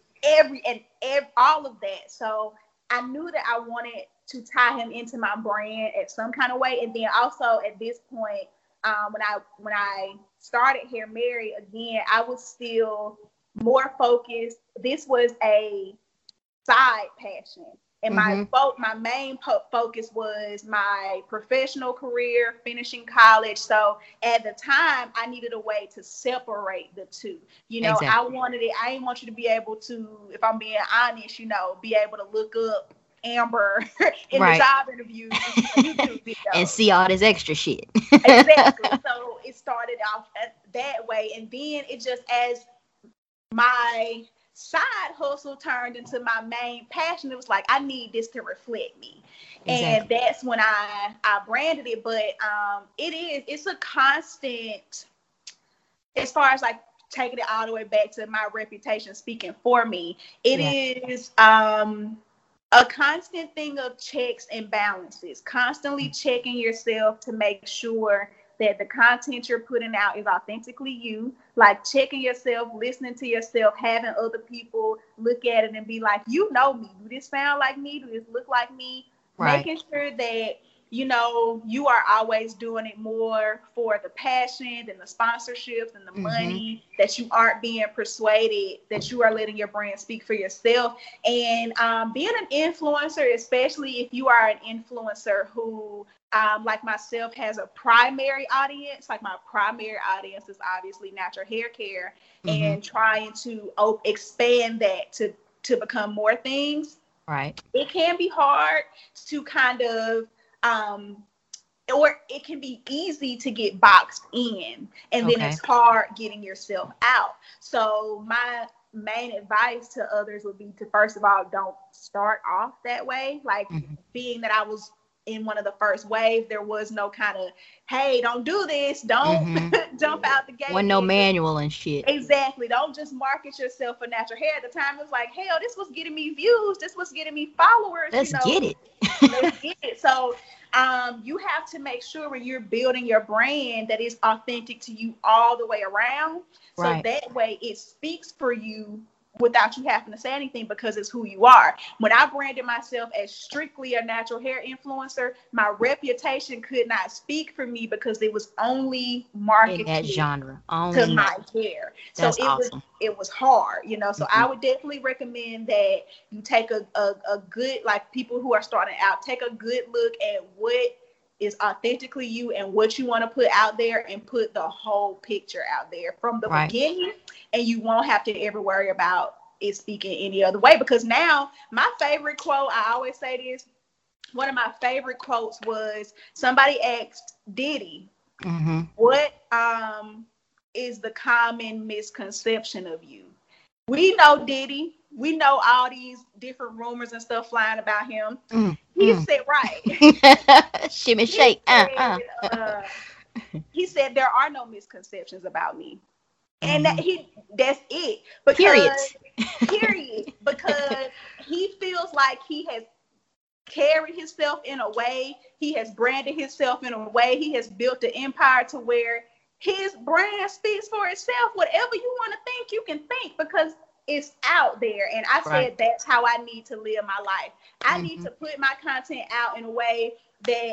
all of that. So I knew that I wanted to tie him into my brand at some kind of way. And then also at this point, when I started Hair Mary again, I was still more focused. This was a side passion, and my main focus was my professional career, finishing college. So at the time, I needed a way to separate the two. You know, exactly. I wanted it. I didn't want you to be able to, if I'm being honest, you know, be able to look up Amber in the job interview and see all this extra shit. Exactly. So it started off that way, and then it just, as my side hustle turned into my main passion, it was like, I need this to reflect me. Exactly. And that's when I branded it. But it's a constant, as far as like taking it all the way back to my reputation speaking for me, it is a constant thing of checks and balances, constantly checking yourself to make sure that the content you're putting out is authentically you, like checking yourself, listening to yourself, having other people look at it and be like, you know me, do this sound like me, do this look like me, making sure that, you know, you are always doing it more for the passion than the sponsorships and the money, that you aren't being persuaded, that you are letting your brand speak for yourself. And being an influencer, especially if you are an influencer who, like myself, has a primary audience, like my primary audience is obviously natural hair care, and trying to expand that to become more things. Right. It can be hard to kind of, or it can be easy to get boxed in, and then it's hard getting yourself out. So my main advice to others would be to, first of all, don't start off that way. Like, being that I was in one of the first waves, there was no kind of, hey, don't do this, don't jump out the gate. Wasn't no manual and shit. Exactly. Don't just market yourself for natural hair. At the time, it was like, hell, this was getting me views, this was getting me followers. Let's get it. So you have to make sure when you're building your brand that it's authentic to you all the way around. Right. So that way it speaks for you without you having to say anything, because it's who you are. When I branded myself as strictly a natural hair influencer, my reputation could not speak for me because it was only marketed in that genre, only to my hair. That's so awesome. It was hard, you know. So I would definitely recommend that you take a good, like, people who are starting out, take a good look at what is authentically you and what you want to put out there, and put the whole picture out there from the beginning, and you won't have to ever worry about it speaking any other way. Because now, my favorite quote, I always say this, one of my favorite quotes was, somebody asked Diddy, what is the common misconception of you? We know Diddy. We know all these different rumors and stuff flying about him. He said, shimmy shake. He said, there are no misconceptions about me. And that's it. Because, period. Because he feels like he has carried himself in a way. He has branded himself in a way. He has built an empire to where his brand speaks for itself. Whatever you want to think, you can think, because it's out there. And I said, that's how I need to live my life. I need to put my content out in a way that,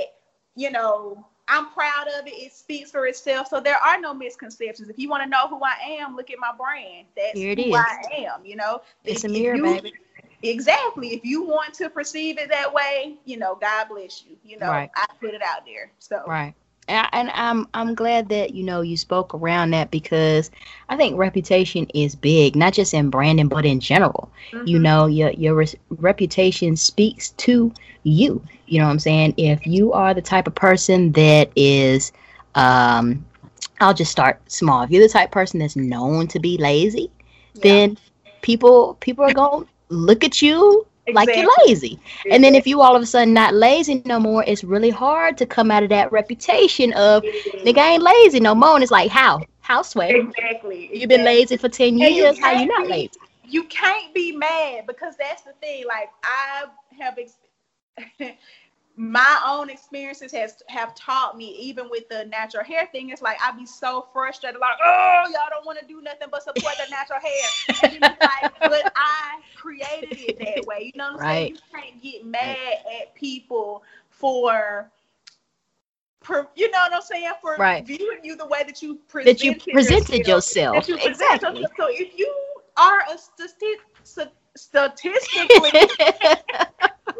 you know, I'm proud of it. It speaks for itself. So there are no misconceptions. If you want to know who I am, look at my brand. That's who I am, you know. It's a mirror, baby. Exactly. If you want to perceive it that way, you know, God bless you. You know, I put it out there. So And I'm glad that, you know, you spoke around that, because I think reputation is big, not just in branding, but in general. Mm-hmm. You know, your reputation speaks to you. You know what I'm saying? If you are the type of person that is, I'll just start small. If you're the type of person that's known to be lazy, then people are going to look at you. Exactly. Like you're lazy. Exactly. And then if you all of a sudden not lazy no more, it's really hard to come out of that reputation of, nigga, I ain't lazy no more. And it's like, how Sway? Exactly. You've been lazy for 10 years. How you not lazy? You can't be mad, because that's the thing. Like, I have my own experiences have taught me, even with the natural hair thing, it's like I be so frustrated, like, oh, y'all don't want to do nothing but support the natural hair. And you be like, but I created it that way. You know what I'm saying? You can't get mad at people for you know what I'm saying, for viewing you the way that you presented, yourself. That you presented yourself. So if you are a statistically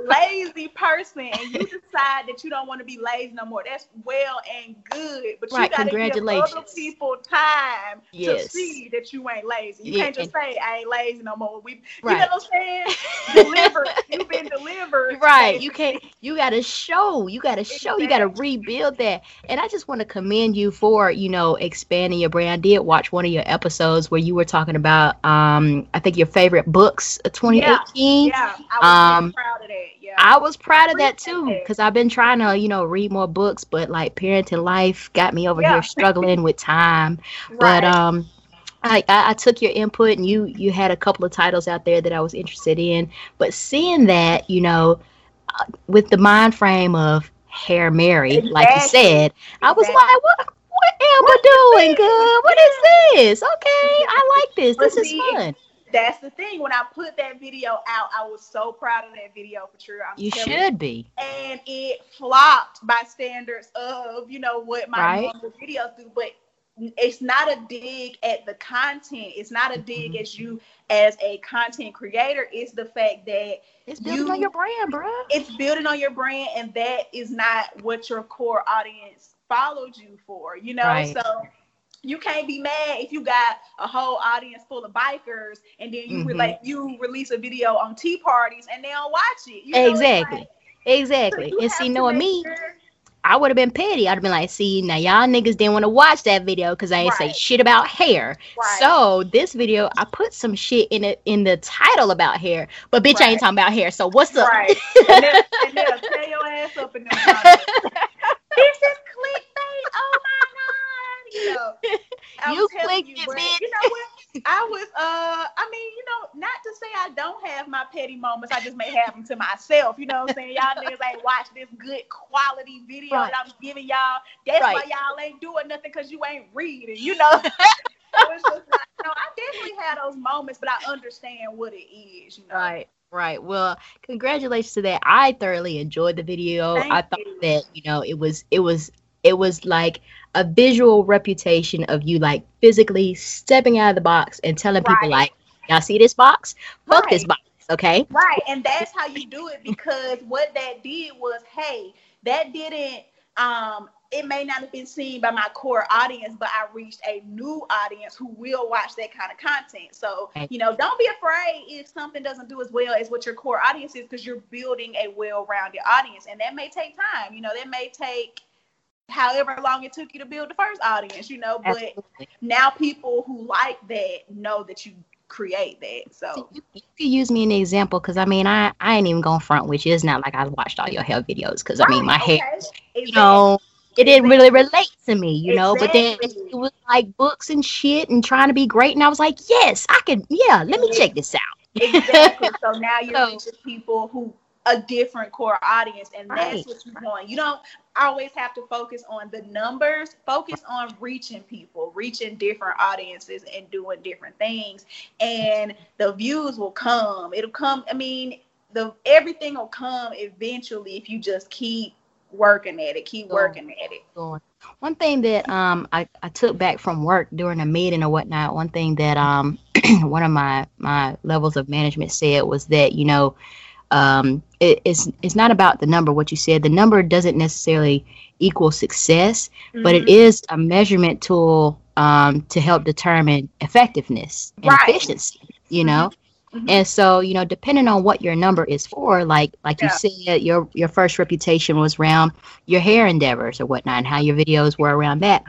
lazy person and you decide that you don't want to be lazy no more, that's well and good, but you got to give other people time to see that you ain't lazy. You can't just say I ain't lazy no more. You know what I'm saying? You've been delivered. Right. You can't. You got to show. You got to rebuild that. And I just want to commend you for, you know, expanding your brand. I did watch one of your episodes where you were talking about, I think your favorite books of 2018. Yeah. I was proud of that. Yeah. I was proud of that too, because I've been trying to, you know, read more books, but like Parenting Life got me over here struggling with time. Right. But I took your input, and you had a couple of titles out there that I was interested in. But seeing that, you know, with the mind frame of Hair Mary, like you said, I was like, what am I doing? Good. What is this? Okay, I like this. This is fun. That's the thing. When I put that video out, I was so proud of that video, Patricia. You should be. And it flopped by standards of, you know, what my normal videos do. But it's not a dig at the content. It's not a dig at you as a content creator. It's the fact that it's building on your brand, bro. It's building on your brand, and that is not what your core audience followed you for, you know? So you can't be mad if you got a whole audience full of bikers, and then you release a video on tea parties and they don't watch it. You know, exactly. So and see, knowing me, I would have been petty. I'd have been like, see, now y'all niggas didn't want to watch that video because I ain't say shit about hair. Right. So this video, I put some shit in the title about hair, but bitch, I ain't talking about hair. So what's up? Right. And they'll tear your ass up in the comments. This is clickbait. Oh my. You know, you clicked it, bitch. You know what? I was, you know, not to say I don't have my petty moments. I just may have them to myself. You know what I'm saying? Y'all niggas ain't watch this good quality video that I'm giving y'all. That's why y'all ain't doing nothing, because you ain't reading, you know? It's just like, no, I definitely had those moments, but I understand what it is, you know? Right. Well, congratulations to that. I thoroughly enjoyed the video. Thank you. I thought that, you know, it was like a visual reputation of you, like, physically stepping out of the box and telling people, like, y'all see this box? Fuck this box, okay? Right, and that's how you do it, because what that did was, hey, that didn't, it may not have been seen by my core audience, but I reached a new audience who will watch that kind of content. So, you know, don't be afraid if something doesn't do as well as what your core audience is, because you're building a well-rounded audience, and that may take time. You know, that may take however long it took you to build the first audience, you know, but now people who like that know that you create that. So you could use me an example, because I mean, I ain't even gonna front, which is not like I watched all your hair videos, because I mean, my hair, you know, it didn't really relate to me, you know, but then it was like books and shit and trying to be great, and I was like, yes, I could, let me check this out. Exactly. So now you're reaching people who a different core audience, and that's what you want. You don't always have to focus on the numbers. Focus on reaching people, reaching different audiences, and doing different things, and the views will come. It'll come. I mean, everything will come eventually if you just keep working at it. Keep working at it. One thing that I took back from work during a meeting or whatnot, one thing that one of my levels of management said was that, you know, it's not about the number, what you said. The number doesn't necessarily equal success, mm-hmm. but it is a measurement tool to help determine effectiveness and right. efficiency, you know? Mm-hmm. And so, you know, depending on what your number is for, like yeah. you said, your first reputation was around your hair endeavors or whatnot and how your videos were around that.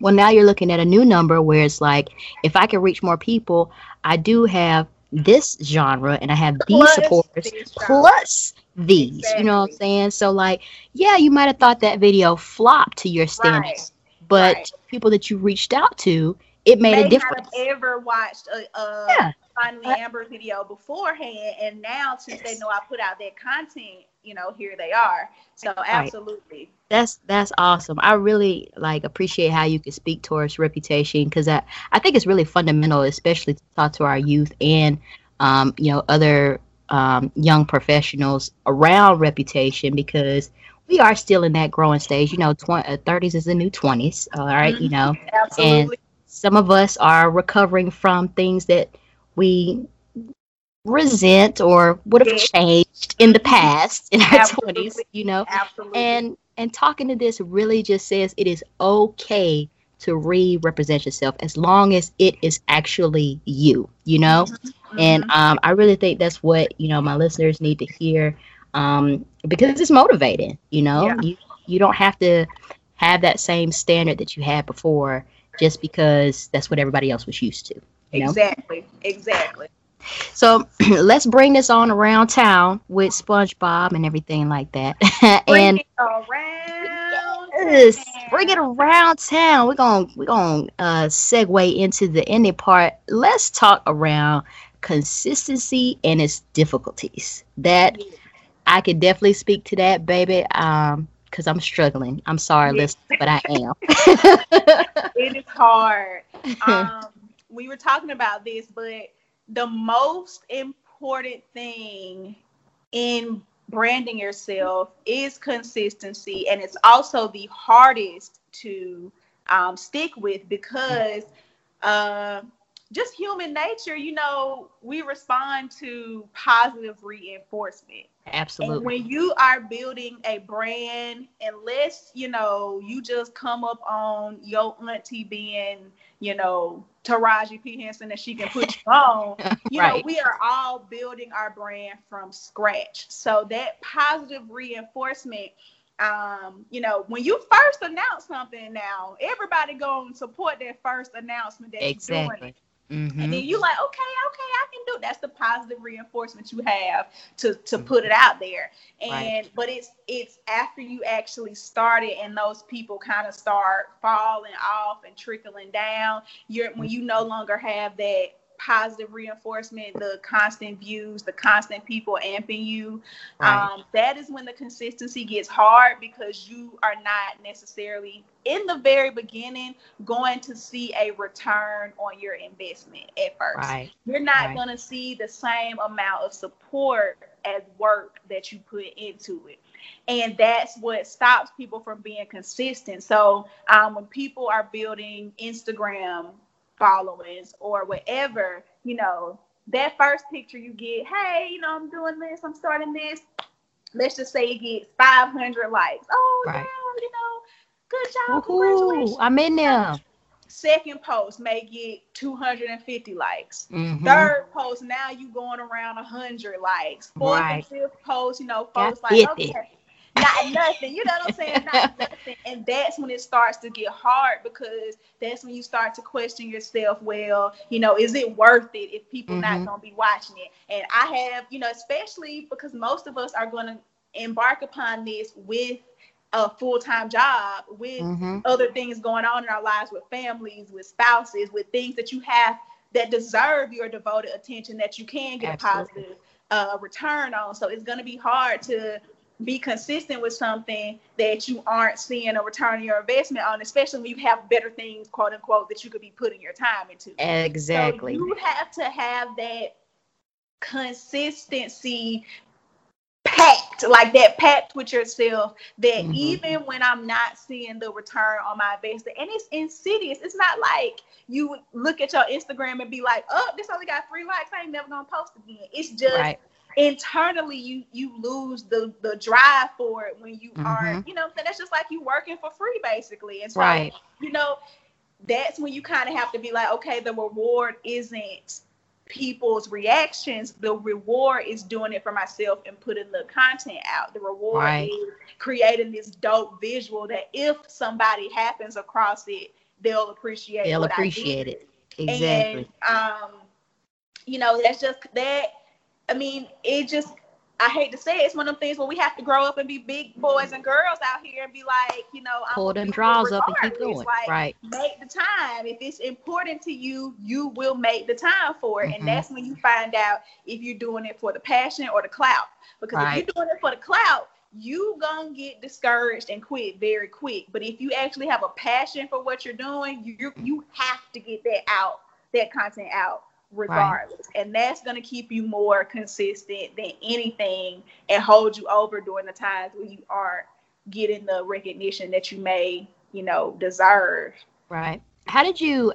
Well, now you're looking at a new number where it's like, if I can reach more people, I do have this genre and I have these supporters plus these, exactly. you know what I'm saying? So like, yeah, you might've thought that video flopped to your standards, right. but right. people that you reached out to, it made a difference. They have ever watched a yeah. Finally Amber video beforehand, and now since yes. they know I put out that content, you know, here they are. So absolutely. Right. That's awesome. I really appreciate how you can speak towards reputation, because I think it's really fundamental, especially to talk to our youth and, you know, other young professionals around reputation, because we are still in that growing stage. You know, 30s is the new 20s. All right. Mm-hmm. You know, absolutely. And some of us are recovering from things that we resent or would have changed in the past in our absolutely. 20s, you know, absolutely. And talking to this really just says it is okay to represent yourself as long as it is actually you, you know, mm-hmm. and I really think that's what, you know, my listeners need to hear, because it's motivating, you know, yeah. you don't have to have that same standard that you had before just because that's what everybody else was used to. You know? Exactly. So let's bring this on around town with SpongeBob and everything like that. And bring it around town. We're gonna segue into the ending part. Let's talk around consistency and its difficulties. That I could definitely speak to that, baby. Because I'm struggling. I'm sorry, listeners, but I am. It is hard. We were talking about this, but the most important thing in branding yourself is consistency. And it's also the hardest to stick with, because just human nature, you know, we respond to positive reinforcement. Absolutely. And when you are building a brand, unless, you know, you just come up on your auntie being, you know, Taraji P. Henson that she can put you on, you right. know, we are all building our brand from scratch. So that positive reinforcement, you know, when you first announce something now, everybody going to support that first announcement that exactly. you're doing. Mm-hmm. And then you like, okay, I can do it. That's the positive reinforcement you have to mm-hmm. put it out there. And right. but it's after you actually start it and those people kind of start falling off and trickling down. When you no longer have that positive reinforcement, the constant views, the constant people amping you, right. That is when the consistency gets hard, because you are not necessarily in the very beginning going to see a return on your investment at first. Right. You're not right. going to see the same amount of support as work that you put into it. And that's what stops people from being consistent. So when people are building Instagram followers or whatever, you know, that first picture you get, hey, you know, I'm doing this, I'm starting this, let's just say it gets 500 likes. Oh, right. yeah, you know, good job, congratulations. I'm in there. Second post may get 250 likes. Mm-hmm. Third post, now you going around 100 likes. Fourth right. and fifth post, you know, folks that's like, okay. Not nothing, you know what I'm saying? Not nothing. And that's when it starts to get hard, because that's when you start to question yourself. Well, you know, is it worth it if people mm-hmm. not going to be watching it? And I have, you know, especially because most of us are going to embark upon this with a full-time job, with mm-hmm. other things going on in our lives, with families, with spouses, with things that you have that deserve your devoted attention that you can get absolutely. A positive return on. So it's going to be hard to be consistent with something that you aren't seeing a return on your investment on, especially when you have better things, quote unquote, that you could be putting your time into. Exactly. So you have to have that consistency pact, like that pact with yourself, that mm-hmm. even when I'm not seeing the return on my investment, and it's insidious. It's not like you look at your Instagram and be like, oh, this only got 3 likes, I ain't never gonna post again. It's just right. internally you lose the drive for it when you are, you know, so that's just like you working for free basically. And so, you know, that's when you kind of have to be like, okay, the reward isn't people's reactions. The reward is doing it for myself and putting the content out. The reward is creating this dope visual that if somebody happens across it, they'll appreciate it. They'll appreciate it. Exactly. And, you know, that's just that. I mean, it just, I hate to say it, it's one of them things where we have to grow up and be big boys and girls out here and be like, you know, pull them draws up and keep going. Like, make the time. If it's important to you, you will make the time for it. And that's when you find out if you're doing it for the passion or the clout. Because if you're doing it for the clout, you gonna get discouraged and quit very quick. But if you actually have a passion for what you're doing, you have to get that out, that content out, regardless. And that's going to keep you more consistent than anything and hold you over during the times when you aren't getting the recognition that you may, you know, deserve. Right. How did you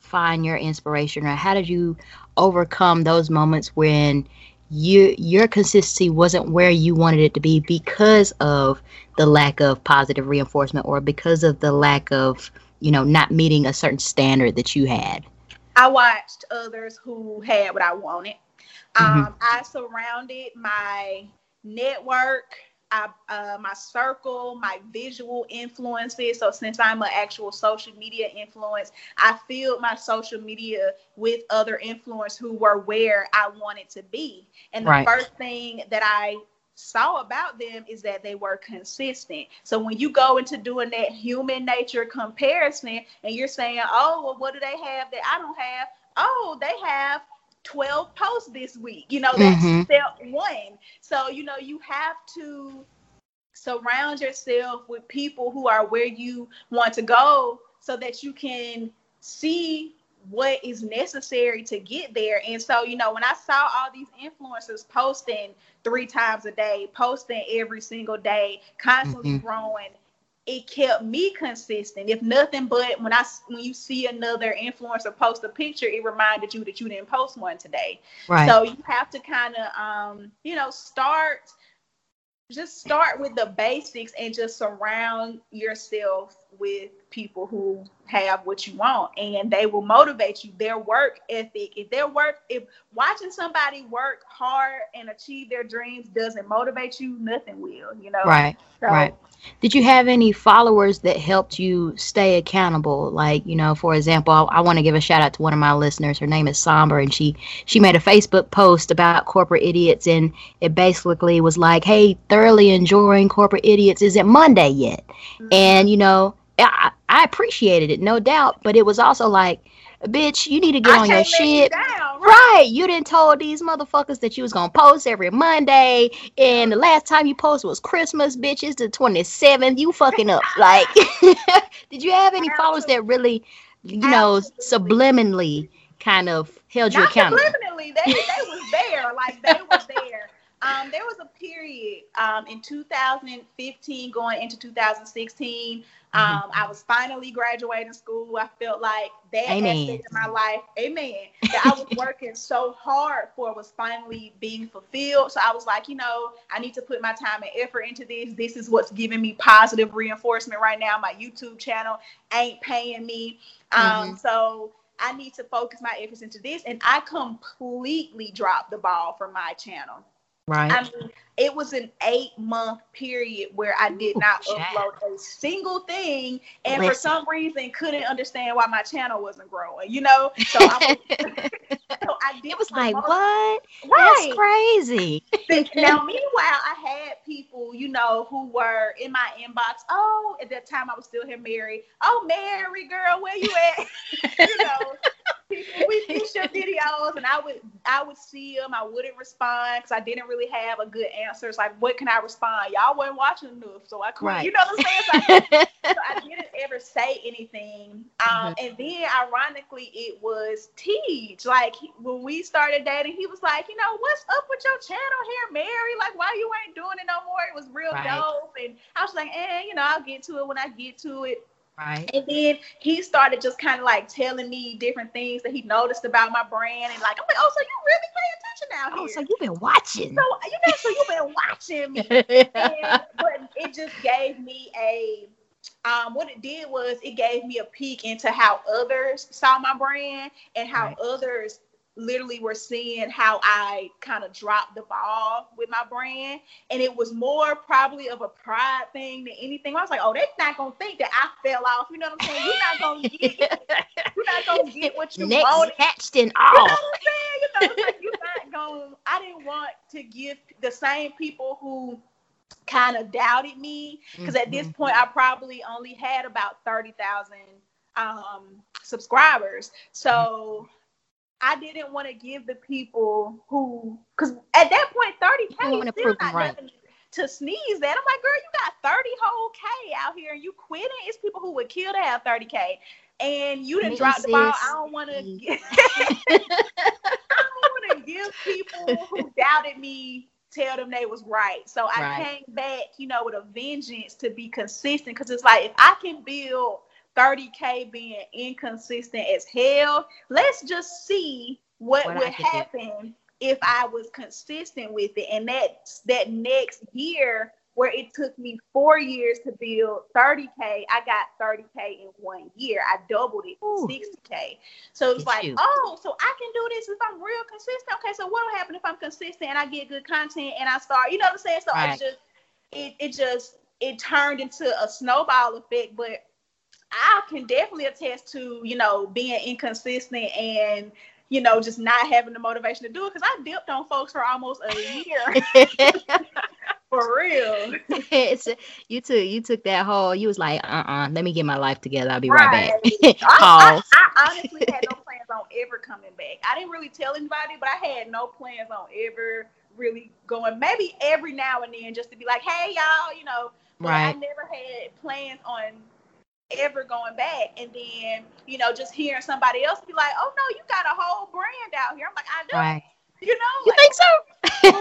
find your inspiration, or how did you overcome those moments when your consistency wasn't where you wanted it to be because of the lack of positive reinforcement, or because of the lack of, you know, not meeting a certain standard that you had? I watched others who had what I wanted. I surrounded my network, my circle, my visual influences. So since I'm an actual social media influence, I filled my social media with other influencers who were where I wanted to be. And the first thing that I saw about them is that they were consistent. So when you go into doing that human nature comparison and you're saying, oh, well, what do they have that I don't have? Oh, they have 12 posts this week. You know, that's step one. So, you know, you have to surround yourself with people who are where you want to go so that you can see what is necessary to get there. And so, you know, when I saw all these influencers posting 3 times a day, posting every single day, constantly growing, it kept me consistent. If nothing but when you see another influencer post a picture, it reminded you that you didn't post one today. So you have to kind of, you know, start with the basics and just surround yourself with people who have what you want, and they will motivate you. Their work ethic, if watching somebody work hard and achieve their dreams doesn't motivate you, nothing will, you know? Right. Did you have any followers that helped you stay accountable? Like, you know, for example, I want to give a shout out to one of my listeners. Her name is Somber, and she made a Facebook post about Corporate Idiots, and it basically was like, hey, thoroughly enjoying Corporate Idiots. Is it Monday yet? And, you know, I appreciated it, no doubt, but it was also like, bitch, you need to get on your shit. You didn't told these motherfuckers that you was gonna post every Monday, and the last time you posted was Christmas, bitch. It's the 27th. You fucking up. Like, did you have any followers that really, you know, subliminally kind of held you accountable? Subliminally, they was there. Like, they were there. There was a period in 2015 going into 2016. I was finally graduating school. I felt like that aspect of my life, that I was working so hard for was finally being fulfilled. So I was like, you know, I need to put my time and effort into this. This is what's giving me positive reinforcement right now. My YouTube channel ain't paying me. So I need to focus my efforts into this. And I completely dropped the ball from my channel. I mean, it was an 8-month period where I did not upload a single thing, and for some reason couldn't understand why my channel wasn't growing, you know? So I was like, what? That's crazy. Now, meanwhile, I had people, you know, who were in my inbox. Oh, at that time I was still here, Mary. Oh, Mary, girl, where you at? You know? We finished your videos, and I would see them. I wouldn't respond because I didn't really have a good answer. It's like, what can I respond? Y'all weren't watching enough, so I couldn't. You know what I'm saying? So I didn't ever say anything. And then, ironically, it was Teej. Like, when we started dating, he was like, you know, what's up with your channel here, Mary? Like, why you ain't doing it no more? It was real dope. And I was like, you know, I'll get to it when I get to it. Right. And then he started just kind of like telling me different things that he noticed about my brand, and like, I'm like, oh, so you really pay attention now here. Oh, so you've been watching. So you've been watching me. And, but it just gave me a, what it did was it gave me a peek into how others saw my brand and how right. others literally were seeing how I kind of dropped the ball with my brand. And it was more probably of a pride thing than anything. I was like, oh, they're not going to think that I fell off. You know what I'm saying? You're not going to get what you next wanted. Hatched and all. You know what I'm saying? You know, like, you're not going to, I didn't want to give the same people who kind of doubted me, because at this point I probably only had about 30,000 subscribers, so I didn't want to give the people who, because at that point 30K is still not right. nothing to sneeze at. I'm like, girl, you got 30 whole K out here and you quitting. It's people who would kill to have 30K, and you done dropped the ball. I don't want to give people who doubted me tell them they was right. So I came back, you know, with a vengeance to be consistent, because it's like, if I can build 30K being inconsistent as hell, let's just see what would happen if I was consistent with it. And that next year, where it took me 4 years to build 30K, I got 30K in 1 year. I doubled it to 60K. So it's like, oh, so I can do this if I'm real consistent. Okay, so what'll happen if I'm consistent and I get good content and I start, you know what I'm saying? So it turned into a snowball effect. But I can definitely attest to, you know, being inconsistent and, you know, just not having the motivation to do it, because I dipped on folks for almost a year. For real. You took that whole, you was like, let me get my life together. I'll be right back. I honestly had no plans on ever coming back. I didn't really tell anybody, but I had no plans on ever really going, maybe every now and then just to be like, hey, y'all, you know, but I never had plans on ever going back. And then, you know, just hearing somebody else be like, oh, no, you got a whole brand out here. I'm like, I know. Right. You know, you like, think so?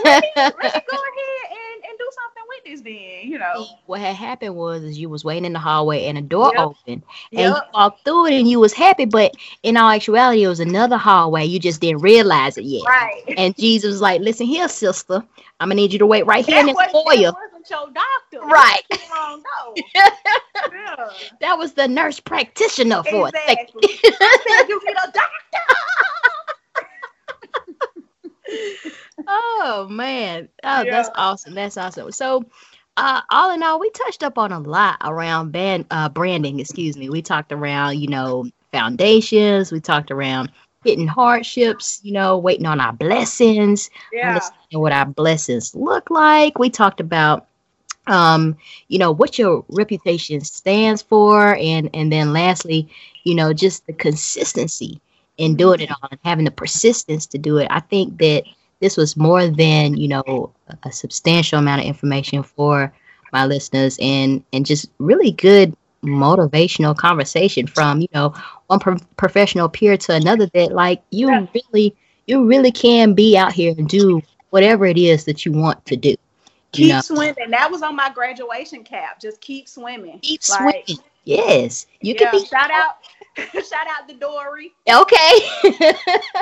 Let's go ahead and do something with this then, you know. What had happened was is you was waiting in the hallway and a door opened. Yep. And you walked through it and you was happy, but in all actuality, it was another hallway. You just didn't realize it yet. Right. And Jesus was like, listen here, sister, I'm going to need you to wait right here in this foyer. That wasn't your doctor. Right. Yeah. That was the nurse practitioner for it. Exactly. I said, you need a doctor. Oh man, that's awesome. That's awesome. So, all in all, we touched up on a lot around branding. Excuse me. We talked around, you know, foundations. We talked around hitting hardships. You know, waiting on our blessings. Yeah. Understanding what our blessings look like. We talked about, you know, what your reputation stands for, and then lastly, you know, just the consistency in doing it all and having the persistence to do it. I think that this was more than, you know, a substantial amount of information for my listeners, and just really good motivational conversation from, you know, one professional peer to another, that like you really can be out here and do whatever it is that you want to do. Keep swimming. That was on my graduation cap. Just keep swimming. Keep swimming. Yes. You can be. Shout out to Dory. Okay.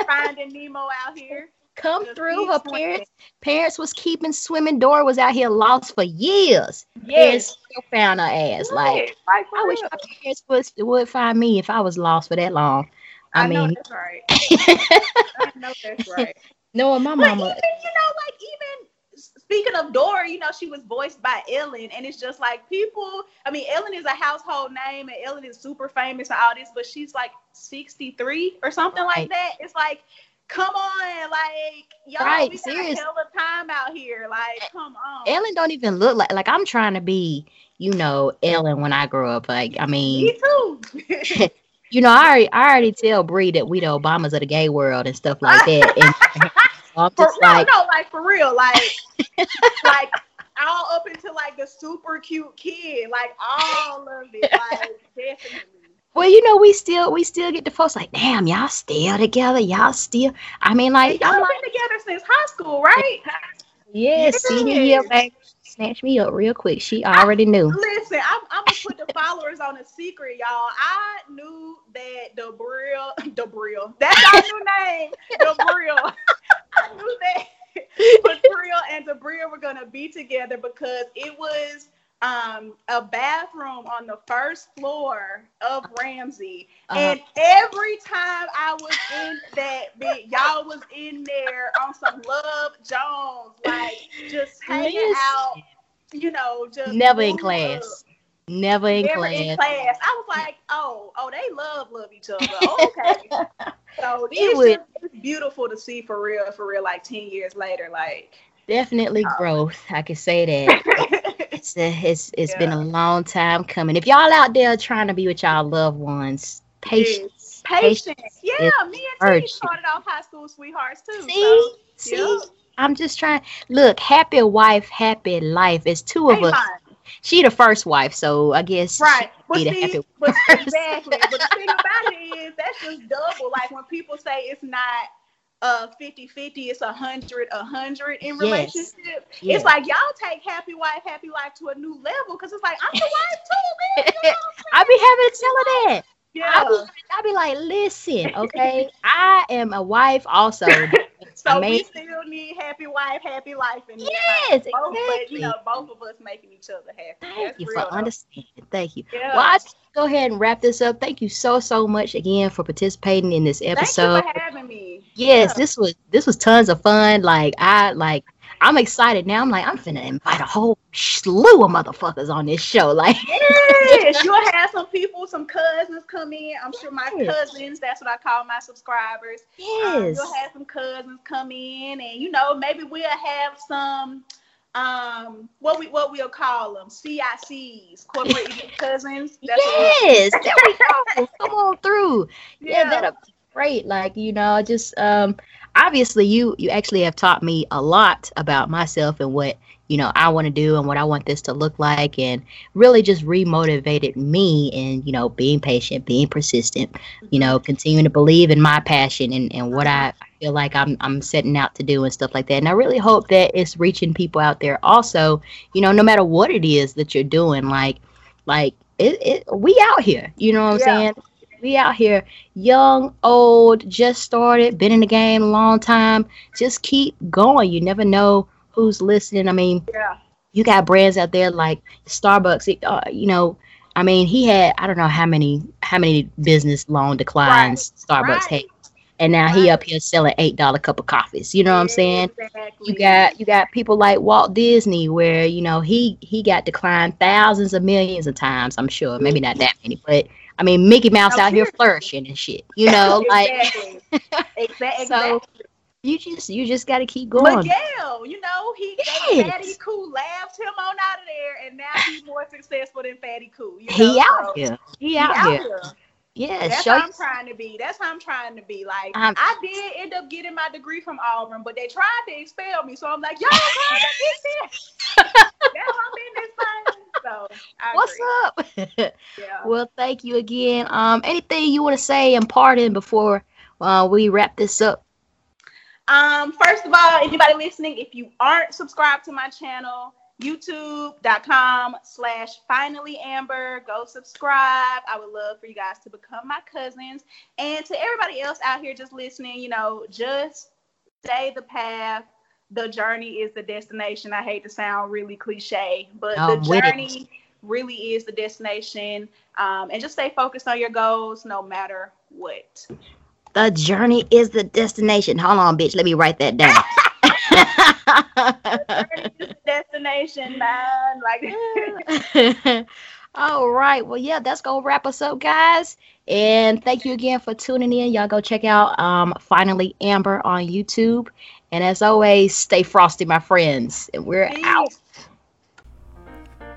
Finding Nemo out here. Come just through. Her swimming. Parents was keeping swimming. Dora was out here lost for years. Yes. Still found her ass. Like I wish my parents would find me if I was lost for that long. I mean, know that's right. I know that's right. Knowing my mama. Even speaking of Dory, you know, she was voiced by Ellen, and it's just like people, I mean, Ellen is a household name, and Ellen is super famous and all this, but she's like 63 or something like that. It's like, come on, like, y'all, we got a hell of a time out here. Like, come on. Ellen don't even look like I'm trying to be, you know, Ellen when I grow up. Like, I mean. Me too. You know, I already tell Bree that we the Obamas of the gay world and stuff like that. And, for real, like, like all up into like the super cute kid, like all of it, like definitely. Well, you know, we still get the folks like, damn, y'all still together, y'all still. I mean, like y'all been together since high school, right? Yeah, senior year, baby. snatch me up real quick. She already knew. Listen, I'm gonna put the followers on a secret, y'all. I knew that the Brill, that's our new name, the Brill. I knew that Patrill and the Brill were gonna be together because it was a bathroom on the first floor of Ramsey, and every time I was in that bit, y'all was in there on some Love Jones, like just hanging out, you know, just never in class. Never in class. I was like, oh, they love each other. Oh, okay. So it's beautiful to see for real, like 10 years later, like. Definitely growth. I can say that. It's been a long time coming. If y'all out there trying to be with y'all loved ones, patience. Patience. Yeah, me and T started off high school sweethearts too. See? Yeah. I'm just trying. Look, happy wife, happy life. It's two of us. Fine. She the first wife, so I guess right. Exactly. But the thing about it is that's just double. Like when people say it's not 50-50, it's 100-100 in relationship. Yes. It's like y'all take happy wife to a new level because it's like I'm the wife too, man. I be having to tell her that. Yeah. I be like, listen, okay, I am a wife also. So we still need happy wife, happy life, and yes, exactly. But, you know, both of us making each other happy. Thank you for understanding. Thank you. Yeah. Well, I go ahead and wrap this up. Thank you so much again for participating in this episode. Thank you for having me. Yes, yeah. This was tons of fun. Like I'm excited now. I'm like, I'm finna invite a whole slew of motherfuckers on this show. Like, yes, you'll have some people, some cousins come in. I'm sure my cousins, that's what I call my subscribers. Yes. You'll have some cousins come in and, you know, maybe we'll have some, what we'll call them, CICs, corporate cousins. That's yes, there we go. Come on through. Yeah, that'll be great. Like, you know, just, obviously, you actually have taught me a lot about myself and what, you know, I want to do and what I want this to look like, and really just remotivated me in, you know, being patient, being persistent, you know, continuing to believe in my passion and what I feel like I'm setting out to do and stuff like that. And I really hope that it's reaching people out there also, you know, no matter what it is that you're doing, like we out here, you know what I'm saying? We out here, young, old, just started, been in the game a long time. Just keep going. You never know who's listening. I mean, you got brands out there like Starbucks. You know, I mean, he had, I don't know how many business loan declines Starbucks had. And now he up here selling $8 cup of coffees. You know what I'm saying? Exactly. You got people like Walt Disney where, you know, he got declined thousands of millions of times, I'm sure. Maybe not that many, but I mean, Mickey Mouse out here flourishing and shit, you know, like, exactly. So you just got to keep going. Miguel, you know, Fatty Koo laughed him on out of there, and now he's more successful than Fatty Koo. You know? He out here. Yeah, that's how I'm trying to be. Like, I did end up getting my degree from Auburn, but they tried to expel me, so I'm like, y'all trying to get this? That's what I'm in this thing. So, what's up? Yeah. Well, thank you again. Anything you want to say and pardon before we wrap this up? First of all, anybody listening, if you aren't subscribed to my channel, youtube.com/finallyamber. Go subscribe. I would love for you guys to become my cousins. And to everybody else out here just listening, you know, just stay the path. The journey is the destination. I hate to sound really cliche, but the journey really is the destination. And just stay focused on your goals no matter what. The journey is the destination. Hold on, bitch. Let me write that down. Destination, man. Like, all right. Well, yeah, that's gonna wrap us up, guys. And thank you again for tuning in. Y'all go check out Finally Amber on YouTube. And as always, stay frosty, my friends. And we're out.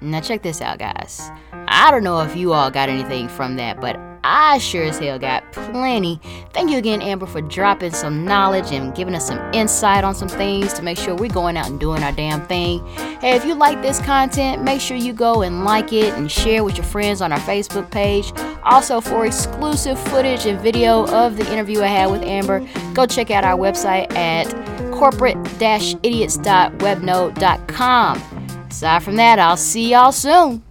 Now check this out, guys. I don't know if you all got anything from that, but I sure as hell got plenty. Thank you again, Amber, for dropping some knowledge and giving us some insight on some things to make sure we're going out and doing our damn thing. Hey, if you like this content, make sure you go and like it and share with your friends on our Facebook page. Also, for exclusive footage and video of the interview I had with Amber, go check out our website at corporate-idiots.webnode.com. Aside from that, I'll see y'all soon.